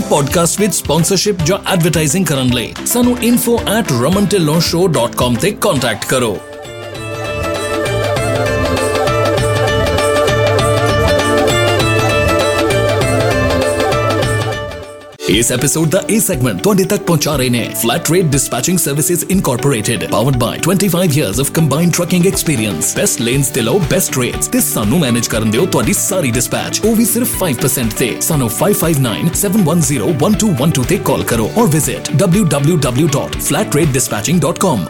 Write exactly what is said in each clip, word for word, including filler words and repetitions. ਬਿਨਾਂ ਪੋਡਕਾਸਟ ਵਿੱਚ ਸਪਾਂਸਰਸ਼ਿਪ ਜਾਂ ਐਡਵਰਟਾਈਜ਼ਿੰਗ ਕਰਨ ਲਈ ਸਾਨੂੰ info at ramantilnoshow dot com ਤੇ ਕੰਟੈਕਟ ਕਰੋ। ਇਸ ਐਪੀਸੋਡ ਦਾ ਇਹ ਸੈਗਮੈਂਟ ਤੁਹਾਡੇ ਤੱਕ ਪਹੁੰਚਾ ਰਹੇ ਨੇ flat rate dispatching services incorporated, powered by twenty-five years of combined trucking experience. Best lanes ਤੇ ਲਓ ਬੈਸਟ ਰੇਟਸ ਤੇ ਸਾਨੂੰ ਮੈਨੇਜ ਕਰਨ ਦਿਓ ਤੁਹਾਡੀ ਸਾਰੀ ਡਿਸਪੈਚ, ਉਹ ਵੀ ਸਿਰਫ five percent ਤੇ। ਸਾਨੂੰ five five nine seven one zero one two one two ਤੇ ਕਾਲ ਕਰੋ ਔਰ visit double-u double-u double-u dot flat rate dispatching dot com।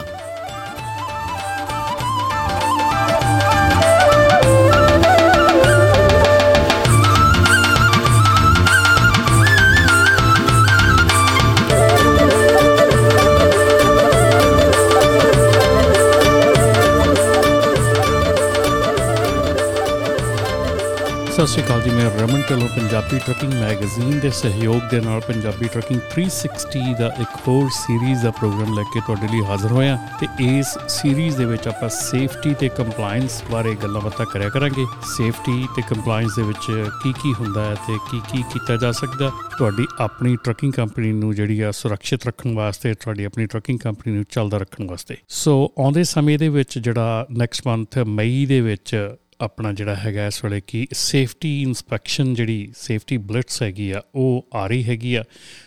ਸਤਿ ਸ਼੍ਰੀ ਅਕਾਲ ਜੀ, ਮੈਂ ਰਮਨ ਢਿੱਲੋਂ ਪੰਜਾਬੀ ਟਰੱਕਿੰਗ ਮੈਗਜ਼ੀਨ ਦੇ ਸਹਿਯੋਗ ਦੇ ਨਾਲ ਪੰਜਾਬੀ ਟਰੱਕਿੰਗ three sixty ਦਾ ਇੱਕ ਹੋਰ ਸੀਰੀਜ਼ ਦਾ ਪ੍ਰੋਗਰਾਮ ਲੈ ਕੇ ਤੁਹਾਡੇ ਲਈ ਹਾਜ਼ਰ ਹੋਇਆ ਤੇ ਇਸ ਸੀਰੀਜ਼ ਦੇ ਵਿੱਚ ਆਪਾਂ ਸੇਫਟੀ ਤੇ ਕੰਪਲਾਈਂਸ ਬਾਰੇ ਗੱਲਾਂ ਬਾਤਾਂ ਕਰਿਆ ਕਰਾਂਗੇ। ਸੇਫਟੀ ਤੇ ਕੰਪਲਾਈਂਸ ਦੇ ਵਿੱਚ ਕੀ ਕੀ ਹੁੰਦਾ ਹੈ ਤੇ ਕੀ ਕੀ ਕੀਤਾ ਜਾ ਸਕਦਾ ਤੁਹਾਡੀ ਆਪਣੀ ਟਰੱਕਿੰਗ ਕੰਪਨੀ ਨੂੰ ਜਿਹੜੀ ਆ ਸੁਰੱਖਿਅਤ ਰੱਖਣ ਵਾਸਤੇ, ਤੁਹਾਡੀ ਆਪਣੀ ਟਰੱਕਿੰਗ ਕੰਪਨੀ ਨੂੰ ਚੱਲਦਾ ਰੱਖਣ ਵਾਸਤੇ। ਸੋ ਆਉਂਦੇ ਸਮੇਂ ਦੇ ਵਿੱਚ ਜਿਹੜਾ ਨੈਕਸਟ ਮੰਥ ਮਈ ਦੇ ਵਿੱਚ ਆਪਣਾ ਜਿਹੜਾ ਹੈਗਾ ਇਸ ਵੇਲੇ ਕਿ ਸੇਫਟੀ ਇੰਸਪੈਕਸ਼ਨ, ਜਿਹੜੀ ਸੇਫਟੀ ਬੁਲੇਟਸ ਹੈਗੀ ਆ ਉਹ ਆ ਰਹੀ ਹੈਗੀ ਆ।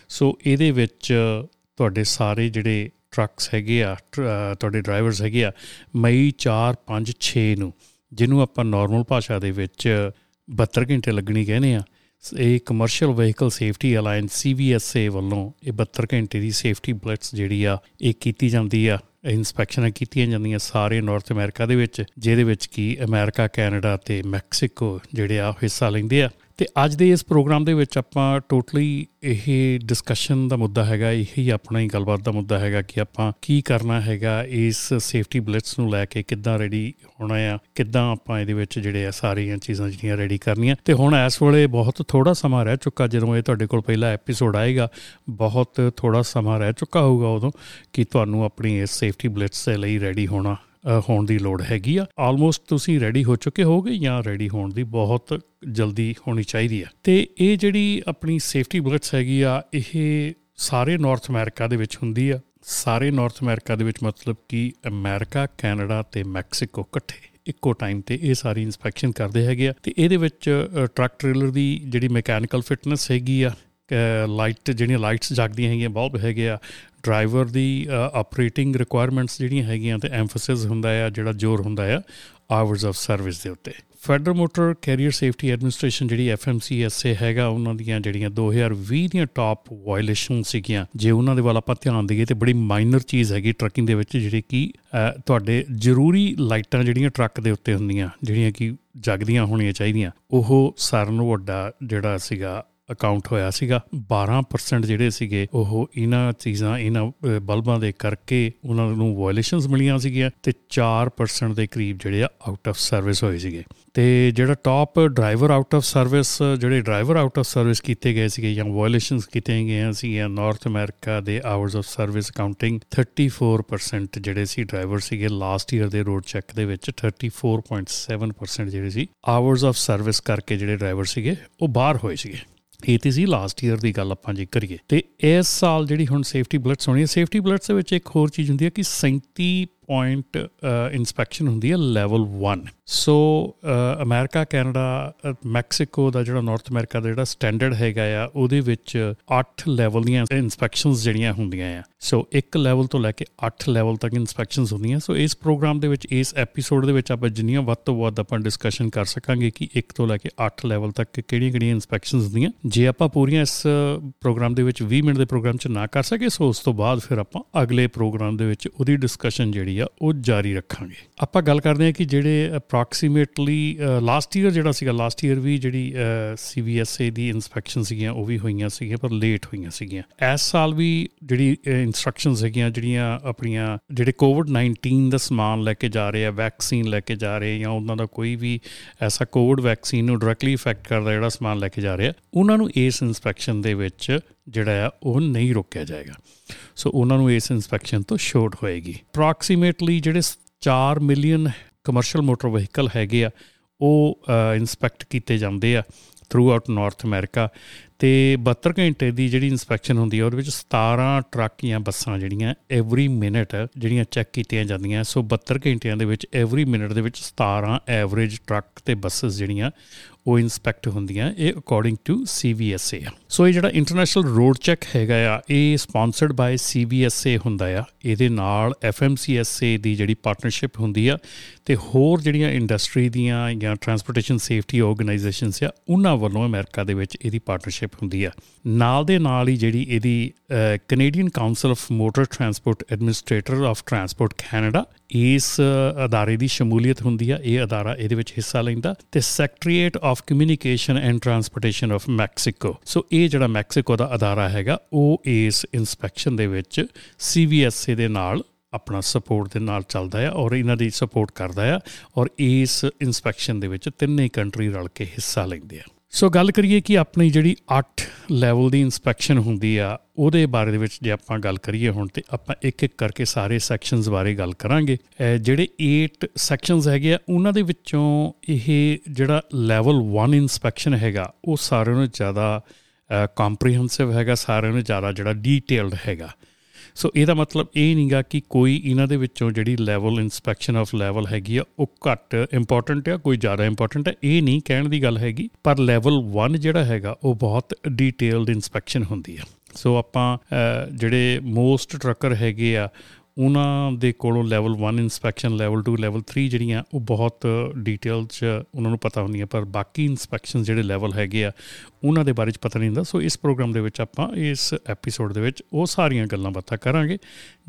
ਸੋ ਇਹਦੇ ਵਿੱਚ ਤੁਹਾਡੇ ਸਾਰੇ ਜਿਹੜੇ ਟਰੱਕਸ ਹੈਗੇ ਆ, ਤੁਹਾਡੇ ਡਰਾਈਵਰਸ ਹੈਗੇ ਆ, ਮਈ ਚਾਰ ਪੰਜ ਛੇ ਨੂੰ, ਜਿਹਨੂੰ ਆਪਾਂ ਨੋਰਮਲ ਭਾਸ਼ਾ ਦੇ ਵਿੱਚ ਬਹੱਤਰ ਘੰਟੇ ਲੱਗਣੀ ਕਹਿੰਦੇ ਆ, ਇਹ commercial vehicle safety alliance C B S A ਵੱਲੋਂ ਇਹ ਬਹੱਤਰ ਘੰਟੇ ਦੀ ਸੇਫਟੀ ਬੁਲੇਟਸ ਜਿਹੜੀ ਆ ਇਹ ਕੀਤੀ ਜਾਂਦੀ ਆ, ਇੰਸਪੈਕਸ਼ਨਾਂ ਕੀਤੀਆਂ ਜਾਂਦੀਆਂ ਸਾਰੇ ਨਾਰਥ ਅਮਰੀਕਾ ਦੇ ਵਿੱਚ, ਜਿਹਦੇ ਵਿੱਚ ਕਿ ਅਮਰੀਕਾ, ਕੈਨੇਡਾ ਅਤੇ ਮੈਕਸੀਕੋ ਜਿਹੜੇ ਆ ਹਿੱਸਾ ਲੈਂਦੇ ਆ। ਅਤੇ ਅੱਜ ਦੇ ਇਸ ਪ੍ਰੋਗਰਾਮ ਦੇ ਵਿੱਚ ਆਪਾਂ ਟੋਟਲੀ ਇਹ ਡਿਸਕਸ਼ਨ ਦਾ ਮੁੱਦਾ ਹੈਗਾ, ਇਹੀ ਆਪਣਾ ਹੀ ਗੱਲਬਾਤ ਦਾ ਮੁੱਦਾ ਹੈਗਾ ਕਿ ਆਪਾਂ ਕੀ ਕਰਨਾ ਹੈਗਾ ਇਸ ਸੇਫਟੀ ਬੁਲੇਟਸ ਨੂੰ ਲੈ ਕੇ, ਕਿੱਦਾਂ ਰੈਡੀ ਹੋਣਾ ਆ, ਕਿੱਦਾਂ ਆਪਾਂ ਇਹਦੇ ਵਿੱਚ ਜਿਹੜੇ ਆ ਸਾਰੀਆਂ ਚੀਜ਼ਾਂ ਜਿਹੜੀਆਂ ਰੈਡੀ ਕਰਨੀਆਂ। ਅਤੇ ਹੁਣ ਇਸ ਵੇਲੇ ਬਹੁਤ ਥੋੜ੍ਹਾ ਸਮਾਂ ਰਹਿ ਚੁੱਕਾ, ਜਦੋਂ ਇਹ ਤੁਹਾਡੇ ਕੋਲ ਪਹਿਲਾ ਐਪੀਸੋਡ ਆਏਗਾ ਬਹੁਤ ਥੋੜ੍ਹਾ ਸਮਾਂ ਰਹਿ ਚੁੱਕਾ ਹੋਊਗਾ ਉਦੋਂ ਕਿ ਤੁਹਾਨੂੰ ਆਪਣੀ ਇਸ ਸੇਫਟੀ ਬੁਲੇਟਸ ਦੇ ਲਈ ਰੈਡੀ ਹੋਣਾ ਹੋਣ ਦੀ ਲੋੜ ਹੈਗੀ ਆ। ਆਲਮੋਸਟ ਤੁਸੀਂ ਰੈਡੀ ਹੋ ਚੁੱਕੇ ਹੋਗੇ ਜਾਂ ਰੈਡੀ ਹੋਣ ਦੀ ਬਹੁਤ ਜਲਦੀ ਹੋਣੀ ਚਾਹੀਦੀ ਆ। ਅਤੇ ਇਹ ਜਿਹੜੀ ਆਪਣੀ ਸੇਫਟੀ ਬੁਲੇਟਸ ਹੈਗੀ ਆ ਇਹ ਸਾਰੇ ਨਾਰਥ ਅਮਰੀਕਾ ਦੇ ਵਿੱਚ ਹੁੰਦੀ ਆ, ਸਾਰੇ ਨਾਰਥ ਅਮਰੀਕਾ ਦੇ ਵਿੱਚ ਮਤਲਬ ਕਿ ਅਮਰੀਕਾ, ਕੈਨੇਡਾ ਅਤੇ ਮੈਕਸੀਕੋ ਇਕੱਠੇ ਇੱਕੋ ਟਾਈਮ 'ਤੇ ਇਹ ਸਾਰੀ ਇੰਸਪੈਕਸ਼ਨ ਕਰਦੇ ਹੈਗੇ ਆ। ਅਤੇ ਇਹਦੇ ਵਿੱਚ ਟਰੱਕ ਟ੍ਰੇਲਰ ਦੀ ਜਿਹੜੀ ਮਕੈਨੀਕਲ ਫਿਟਨੈਸ ਹੈਗੀ ਆ, ਲਾਈਟ ਜਿਹੜੀਆਂ ਲਾਈਟਸ ਜਗਦੀਆਂ ਹੈਗੀਆਂ, ਬਲਬ ਹੈਗੇ ਆ, ਡਰਾਈਵਰ ਦੀ ਆਪਰੇਟਿੰਗ ਰਿਕੁਆਇਰਮੈਂਟਸ ਜਿਹੜੀਆਂ ਹੈਗੀਆਂ, ਅਤੇ ਐਮਫਸਿਸ ਹੁੰਦਾ ਆ, ਜਿਹੜਾ ਜ਼ੋਰ ਹੁੰਦਾ ਆ ਆਵਰਸ ਆਫ ਸਰਵਿਸ ਦੇ ਉੱਤੇ। Federal motor carrier safety administration ਜਿਹੜੀ F M C S A ਹੈਗਾ, ਉਹਨਾਂ ਦੀਆਂ ਜਿਹੜੀਆਂ ਦੋ ਹਜ਼ਾਰ ਵੀਹ ਦੀਆਂ ਟਾਪ ਵਾਇਲੇਸ਼ਨ ਸੀਗੀਆਂ, ਜੇ ਉਹਨਾਂ ਦੇ ਵੱਲ ਆਪਾਂ ਧਿਆਨ ਦੇਈਏ ਤਾਂ ਬੜੀ ਮਾਈਨਰ ਚੀਜ਼ ਹੈਗੀ ਟਰੱਕਿੰਗ ਦੇ ਵਿੱਚ, ਜਿਹੜੀ ਕਿ ਤੁਹਾਡੇ ਜ਼ਰੂਰੀ ਲਾਈਟਾਂ ਜਿਹੜੀਆਂ ਟਰੱਕ ਦੇ ਉੱਤੇ ਹੁੰਦੀਆਂ ਜਿਹੜੀਆਂ ਕਿ ਜਗਦੀਆਂ ਹੋਣੀਆਂ ਚਾਹੀਦੀਆਂ, ਉਹ ਸਾਰਿਆਂ ਨੂੰ ਵੱਡਾ ਜਿਹੜਾ ਸੀਗਾ ਅਕਾਊਂਟ ਹੋਇਆ ਸੀਗਾ। ਬਾਰਾਂ ਪਰਸੈਂਟ ਜਿਹੜੇ ਸੀਗੇ ਉਹ ਇਹਨਾਂ ਚੀਜ਼ਾਂ, ਇਹਨਾਂ ਬਲਬਾਂ ਦੇ ਕਰਕੇ ਉਹਨਾਂ ਨੂੰ ਵਾਇਲੇਸ਼ਨਸ ਮਿਲੀਆਂ ਸੀਗੀਆਂ, ਅਤੇ ਚਾਰ ਪਰਸੈਂਟ ਦੇ ਕਰੀਬ ਜਿਹੜੇ ਆ ਆਊਟ ਆਫ ਸਰਵਿਸ ਹੋਏ ਸੀਗੇ। ਅਤੇ ਜਿਹੜਾ top driver out of service, ਜਿਹੜੇ ਡਰਾਈਵਰ ਆਊਟ ਆਫ ਸਰਵਿਸ ਕੀਤੇ ਗਏ ਸੀਗੇ ਜਾਂ ਵਾਇਲੇਸ਼ਨਸ ਕੀਤੀਆਂ ਗਈਆਂ ਸੀਗੀਆਂ ਨਾਰਥ ਅਮਰੀਕਾ ਦੇ hours of service accounting thirty four percent ਜਿਹੜੇ ਸੀ ਡਰਾਈਵਰ ਸੀਗੇ ਲਾਸਟ ਈਅਰ ਦੇ ਰੋਡ ਚੈੱਕ ਦੇ ਵਿੱਚ thirty four point seven percent ਜਿਹੜੇ ਸੀ ਆਵਰਸ ਆਫ ਸਰਵਿਸ ਕਰਕੇ ਜਿਹੜੇ ਡਰਾਈਵਰ ਸੀਗੇ ਉਹ ਬਾਹਰ ਹੋਏ ਸੀਗੇ। ਇਹ ਤਾਂ ਸੀ ਲਾਸਟ ਈਅਰ ਦੀ ਗੱਲ ਆਪਾਂ ਜੇ ਕਰੀਏ। ਅਤੇ ਇਸ ਸਾਲ ਜਿਹੜੀ ਹੁਣ ਸੇਫਟੀ ਬੁਲੇਟਸ ਹੋਣੀ ਹੈ, ਸੇਫਟੀ ਬੁਲੇਟਸ ਦੇ ਵਿੱਚ ਇੱਕ ਹੋਰ ਚੀਜ਼ ਹੁੰਦੀ ਹੈ ਕਿ ਸੈਂਤੀ ਪੁਆਇੰਟ ਇੰਸਪੈਕਸ਼ਨ ਹੁੰਦੀ ਹੈ level one. So America, Canada, Mexico ਦਾ ਜਿਹੜਾ ਨਾਰਥ ਅਮਰੀਕਾ ਦਾ ਜਿਹੜਾ ਸਟੈਂਡਰਡ ਹੈਗਾ ਆ ਉਹਦੇ ਵਿੱਚ ਅੱਠ ਲੈਵਲ ਦੀਆਂ ਇੰਸਪੈਕਸ਼ਨਸ ਜਿਹੜੀਆਂ ਹੁੰਦੀਆਂ ਆ। ਸੋ ਇੱਕ ਲੈਵਲ ਤੋਂ ਲੈ ਕੇ ਅੱਠ ਲੈਵਲ ਤੱਕ ਇੰਸਪੈਕਸ਼ਨਸ ਹੁੰਦੀਆਂ। ਸੋ ਇਸ ਪ੍ਰੋਗਰਾਮ ਦੇ ਵਿੱਚ, ਇਸ ਐਪੀਸੋਡ ਦੇ ਵਿੱਚ ਆਪਾਂ ਜਿੰਨੀਆਂ ਵੱਧ ਤੋਂ ਵੱਧ ਆਪਾਂ ਡਿਸਕਸ਼ਨ ਕਰ ਸਕਾਂਗੇ ਕਿ ਇੱਕ ਤੋਂ ਲੈ ਕੇ ਅੱਠ ਲੈਵਲ ਤੱਕ ਕਿਹੜੀਆਂ ਕਿਹੜੀਆਂ ਇੰਸਪੈਕਸ਼ਨਸ ਹੁੰਦੀਆਂ। ਜੇ ਆਪਾਂ ਪੂਰੀਆਂ ਇਸ ਪ੍ਰੋਗਰਾਮ ਦੇ ਵਿੱਚ ਵੀਹ ਮਿੰਟ ਦੇ ਪ੍ਰੋਗਰਾਮ 'ਚ ਨਾ ਕਰ ਸਕੇ, ਸੋ ਉਸ ਤੋਂ ਬਾਅਦ ਫਿਰ ਆਪਾਂ ਅਗਲੇ ਪ੍ਰੋਗਰਾਮ ਦੇ ਵਿੱਚ ਉਹਦੀ ਡਿਸਕਸ਼ਨ ਜਿਹੜੀ ਆ ਉਹ ਜਾਰੀ ਰੱਖਾਂਗੇ। ਆਪਾਂ ਗੱਲ ਕਰਦੇ ਹਾਂ ਕਿ ਜਿਹੜੇ ਅਪਰੋਕਸੀਮੇਟਲੀ ਲਾਸਟ ਈਅਰ ਜਿਹੜਾ ਸੀਗਾ, ਲਾਸਟ ਈਅਰ ਵੀ ਜਿਹੜੀ ਸੀ ਬੀ ਐਸ ਏ ਦੀ ਇੰਸਪੈਕਸ਼ਨ ਸੀਗੀਆਂ ਉਹ ਵੀ ਹੋਈਆਂ ਸੀਗੀਆਂ ਪਰ ਲੇਟ ਹੋਈਆਂ ਸੀਗੀਆਂ। ਇਸ ਸਾਲ ਵੀ ਜਿਹੜੀ ਇੰਸਟਰਕਸ਼ਨਸ ਹੈਗੀਆਂ ਜਿਹੜੀਆਂ ਆਪਣੀਆਂ, ਜਿਹੜੇ ਕੋਵਿਡ ਨਾਈਨਟੀਨ ਦਾ ਸਮਾਨ ਲੈ ਕੇ ਜਾ ਰਹੇ ਆ, ਵੈਕਸੀਨ ਲੈ ਕੇ ਜਾ ਰਹੇ ਜਾਂ ਉਹਨਾਂ ਦਾ ਕੋਈ ਵੀ ਐਸਾ ਕੋਵਿਡ ਵੈਕਸੀਨ ਨੂੰ ਡਾਇਰੈਕਟਲੀ ਇਫੈਕਟ ਕਰਦਾ ਜਿਹੜਾ ਸਮਾਨ ਲੈ ਕੇ ਜਾ ਰਹੇ ਆ, ਉਹਨਾਂ ਨੂੰ ਇਸ ਇੰਸਪੈਕਸ਼ਨ ਦੇ ਵਿੱਚ ਜਿਹੜਾ ਆ ਉਹ ਨਹੀਂ ਰੋਕਿਆ ਜਾਏਗਾ। ਸੋ ਉਹਨਾਂ ਨੂੰ ਇਸ ਇੰਸਪੈਕਸ਼ਨ ਤੋਂ ਛੋਟ ਹੋਏਗੀ। ਅਪਰੋਕਸੀਮੇਟਲੀ ਜਿਹੜੇ ਚਾਰ ਮਿਲੀਅਨ ਕਮਰਸ਼ਲ ਮੋਟਰ ਵਹੀਕਲ ਹੈਗੇ ਆ ਉਹ ਇੰਸਪੈਕਟ ਕੀਤੇ ਜਾਂਦੇ ਆ ਥਰੂ ਆਊਟ ਨਾਰਥ ਅਮਰੀਕਾ, ਤੇ ਬਹੱਤਰ ਘੰਟੇ ਦੀ ਜਿਹੜੀ ਇੰਸਪੈਕਸ਼ਨ ਹੁੰਦੀ ਹੈ ਉਹਦੇ ਵਿੱਚ ਸਤਾਰਾਂ ਟਰੱਕ ਜਾਂ ਬੱਸਾਂ ਜਿਹੜੀਆਂ ਐਵਰੀ ਮਿੰਟ ਜਿਹੜੀਆਂ ਚੈੱਕ ਕੀਤੀਆਂ ਜਾਂਦੀਆਂ। ਸੋ ਬਹੱਤਰ ਘੰਟਿਆਂ ਦੇ ਵਿੱਚ ਐਵਰੀ ਮਿੰਟ ਦੇ ਵਿੱਚ ਸਤਾਰਾਂ ਐਵਰੇਜ ਟਰੱਕ ਅਤੇ ਬੱਸਿਸ ਜਿਹੜੀਆਂ ਉਹ ਇੰਸਪੈਕਟ ਹੁੰਦੀਆਂ, ਇਹ according to C B S A ਆ। ਸੋ ਇਹ ਜਿਹੜਾ ਇੰਟਰਨੈਸ਼ਨਲ ਰੋਡ ਚੈੱਕ ਹੈਗਾ ਆ ਇਹ sponsored by C B S A ਹੁੰਦਾ ਆ। ਇਹਦੇ ਨਾਲ F M C S A ਦੀ ਜਿਹੜੀ ਪਾਰਟਨਰਸ਼ਿਪ ਹੁੰਦੀ ਆ ਅਤੇ ਹੋਰ ਜਿਹੜੀਆਂ ਇੰਡਸਟਰੀ ਦੀਆਂ ਜਾਂ ਟਰਾਂਸਪੋਰਟੇਸ਼ਨ ਸੇਫਟੀ ਔਰਗਨਾਈਜੇਸ਼ਨਸ ਆ ਉਹਨਾਂ ਵੱਲੋਂ ਅਮਰੀਕਾ ਦੇ ਵਿੱਚ ਇਹਦੀ ਪਾਰਟਨਰਸ਼ਿਪ ਹੁੰਦੀ ਆ। ਨਾਲ ਦੇ ਨਾਲ ਹੀ ਜਿਹੜੀ ਇਹਦੀ Canadian council of motor transport administrator of transport Canada, ਇਸ ਅਦਾਰੇ ਦੀ ਸ਼ਮੂਲੀਅਤ ਹੁੰਦੀ ਆ। ਇਹ ਅਦਾਰਾ ਇਹਦੇ ਵਿੱਚ ਹਿੱਸਾ ਲੈਂਦਾ ਅਤੇ secretariat of communication and transportation of Mexico. So ਇਹ ਜਿਹੜਾ ਮੈਕਸੀਕੋ ਦਾ ਅਦਾਰਾ ਹੈਗਾ ਉਹ ਇਸ ਇੰਸਪੈਕਸ਼ਨ ਦੇ ਵਿੱਚ ਸੀ ਬੀ ਐੱਸ ਏ ਦੇ ਨਾਲ ਆਪਣਾ ਸਪੋਰਟ ਦੇ ਨਾਲ ਚੱਲਦਾ ਆ ਔਰ ਇਹਨਾਂ ਦੀ ਸਪੋਰਟ ਕਰਦਾ ਆ ਔਰ ਇਸ ਇੰਸਪੈਕਸ਼ਨ ਦੇ ਵਿੱਚ ਤਿੰਨੇ ਕੰਟਰੀ ਰਲ ਕੇ ਹਿੱਸਾ ਲੈਂਦੇ ਆ। ਸੋ ਗੱਲ ਕਰੀਏ ਕਿ ਆਪਣੀ ਜਿਹੜੀ ਅੱਠ ਲੈਵਲ ਦੀ ਇੰਸਪੈਕਸ਼ਨ ਹੁੰਦੀ ਆ ਉਹਦੇ ਬਾਰੇ ਦੇ ਵਿੱਚ ਜੇ ਆਪਾਂ ਗੱਲ ਕਰੀਏ ਹੁਣ ਤੇ ਆਪਾਂ ਇੱਕ ਇੱਕ ਕਰਕੇ ਸਾਰੇ ਸੈਕਸ਼ਨਸ ਬਾਰੇ ਗੱਲ ਕਰਾਂਗੇ। ਜਿਹੜੇ ਏਟ ਸੈਕਸ਼ਨਸ ਹੈਗੇ ਆ ਉਹਨਾਂ ਦੇ ਵਿੱਚੋਂ ਇਹ ਜਿਹੜਾ ਲੈਵਲ ਵਨ ਇੰਸਪੈਕਸ਼ਨ ਹੈਗਾ ਉਹ ਸਾਰਿਆਂ ਨੂੰ ਜ਼ਿਆਦਾ ਕੰਪਰੀਹੈਂਸਿਵ ਹੈਗਾ, ਸਾਰਿਆਂ ਨੂੰ ਜ਼ਿਆਦਾ ਜਿਹੜਾ ਡੀਟੇਲਡ ਹੈਗਾ। ਸੋ ਇਹਦਾ ਮਤਲਬ ਇਹ ਨਹੀਂ ਗਾ ਕਿ ਕੋਈ ਇਹਨਾਂ ਦੇ ਵਿੱਚੋਂ ਜਿਹੜੀ ਲੈਵਲ ਇੰਸਪੈਕਸ਼ਨ ਆਫ ਲੈਵਲ ਹੈਗੀ ਆ ਉਹ ਘੱਟ ਇੰਪੋਰਟੈਂਟ ਆ, ਕੋਈ ਜ਼ਿਆਦਾ ਇੰਪੋਰਟੈਂਟ ਆ, ਇਹ ਨਹੀਂ ਕਹਿਣ ਦੀ ਗੱਲ ਹੈਗੀ। ਪਰ ਲੈਵਲ ਵਨ ਜਿਹੜਾ ਹੈਗਾ ਉਹ ਬਹੁਤ ਡੀਟੇਲਡ ਇੰਸਪੈਕਸ਼ਨ ਹੁੰਦੀ ਆ। ਸੋ ਆਪਾਂ ਜਿਹੜੇ ਮੋਸਟ ਟਰੱਕਰ ਹੈਗੇ ਆ ਉਹਨਾਂ ਦੇ ਕੋਲੋਂ level one inspection, level two, level three ਜਿਹੜੀਆਂ ਉਹ ਬਹੁਤ ਡੀਟੇਲ 'ਚ ਉਹਨਾਂ ਨੂੰ ਪਤਾ ਹੁੰਦੀਆਂ, ਪਰ ਬਾਕੀ ਇੰਸਪੈਕਸ਼ਨ ਜਿਹੜੇ ਲੈਵਲ ਹੈਗੇ ਆ ਉਹਨਾਂ ਦੇ ਬਾਰੇ 'ਚ ਪਤਾ ਨਹੀਂ ਹੁੰਦਾ। ਸੋ ਇਸ ਪ੍ਰੋਗਰਾਮ ਦੇ ਵਿੱਚ ਆਪਾਂ ਇਸ ਐਪੀਸੋਡ ਦੇ ਵਿੱਚ ਉਹ ਸਾਰੀਆਂ ਗੱਲਾਂ ਬਾਤਾਂ ਕਰਾਂਗੇ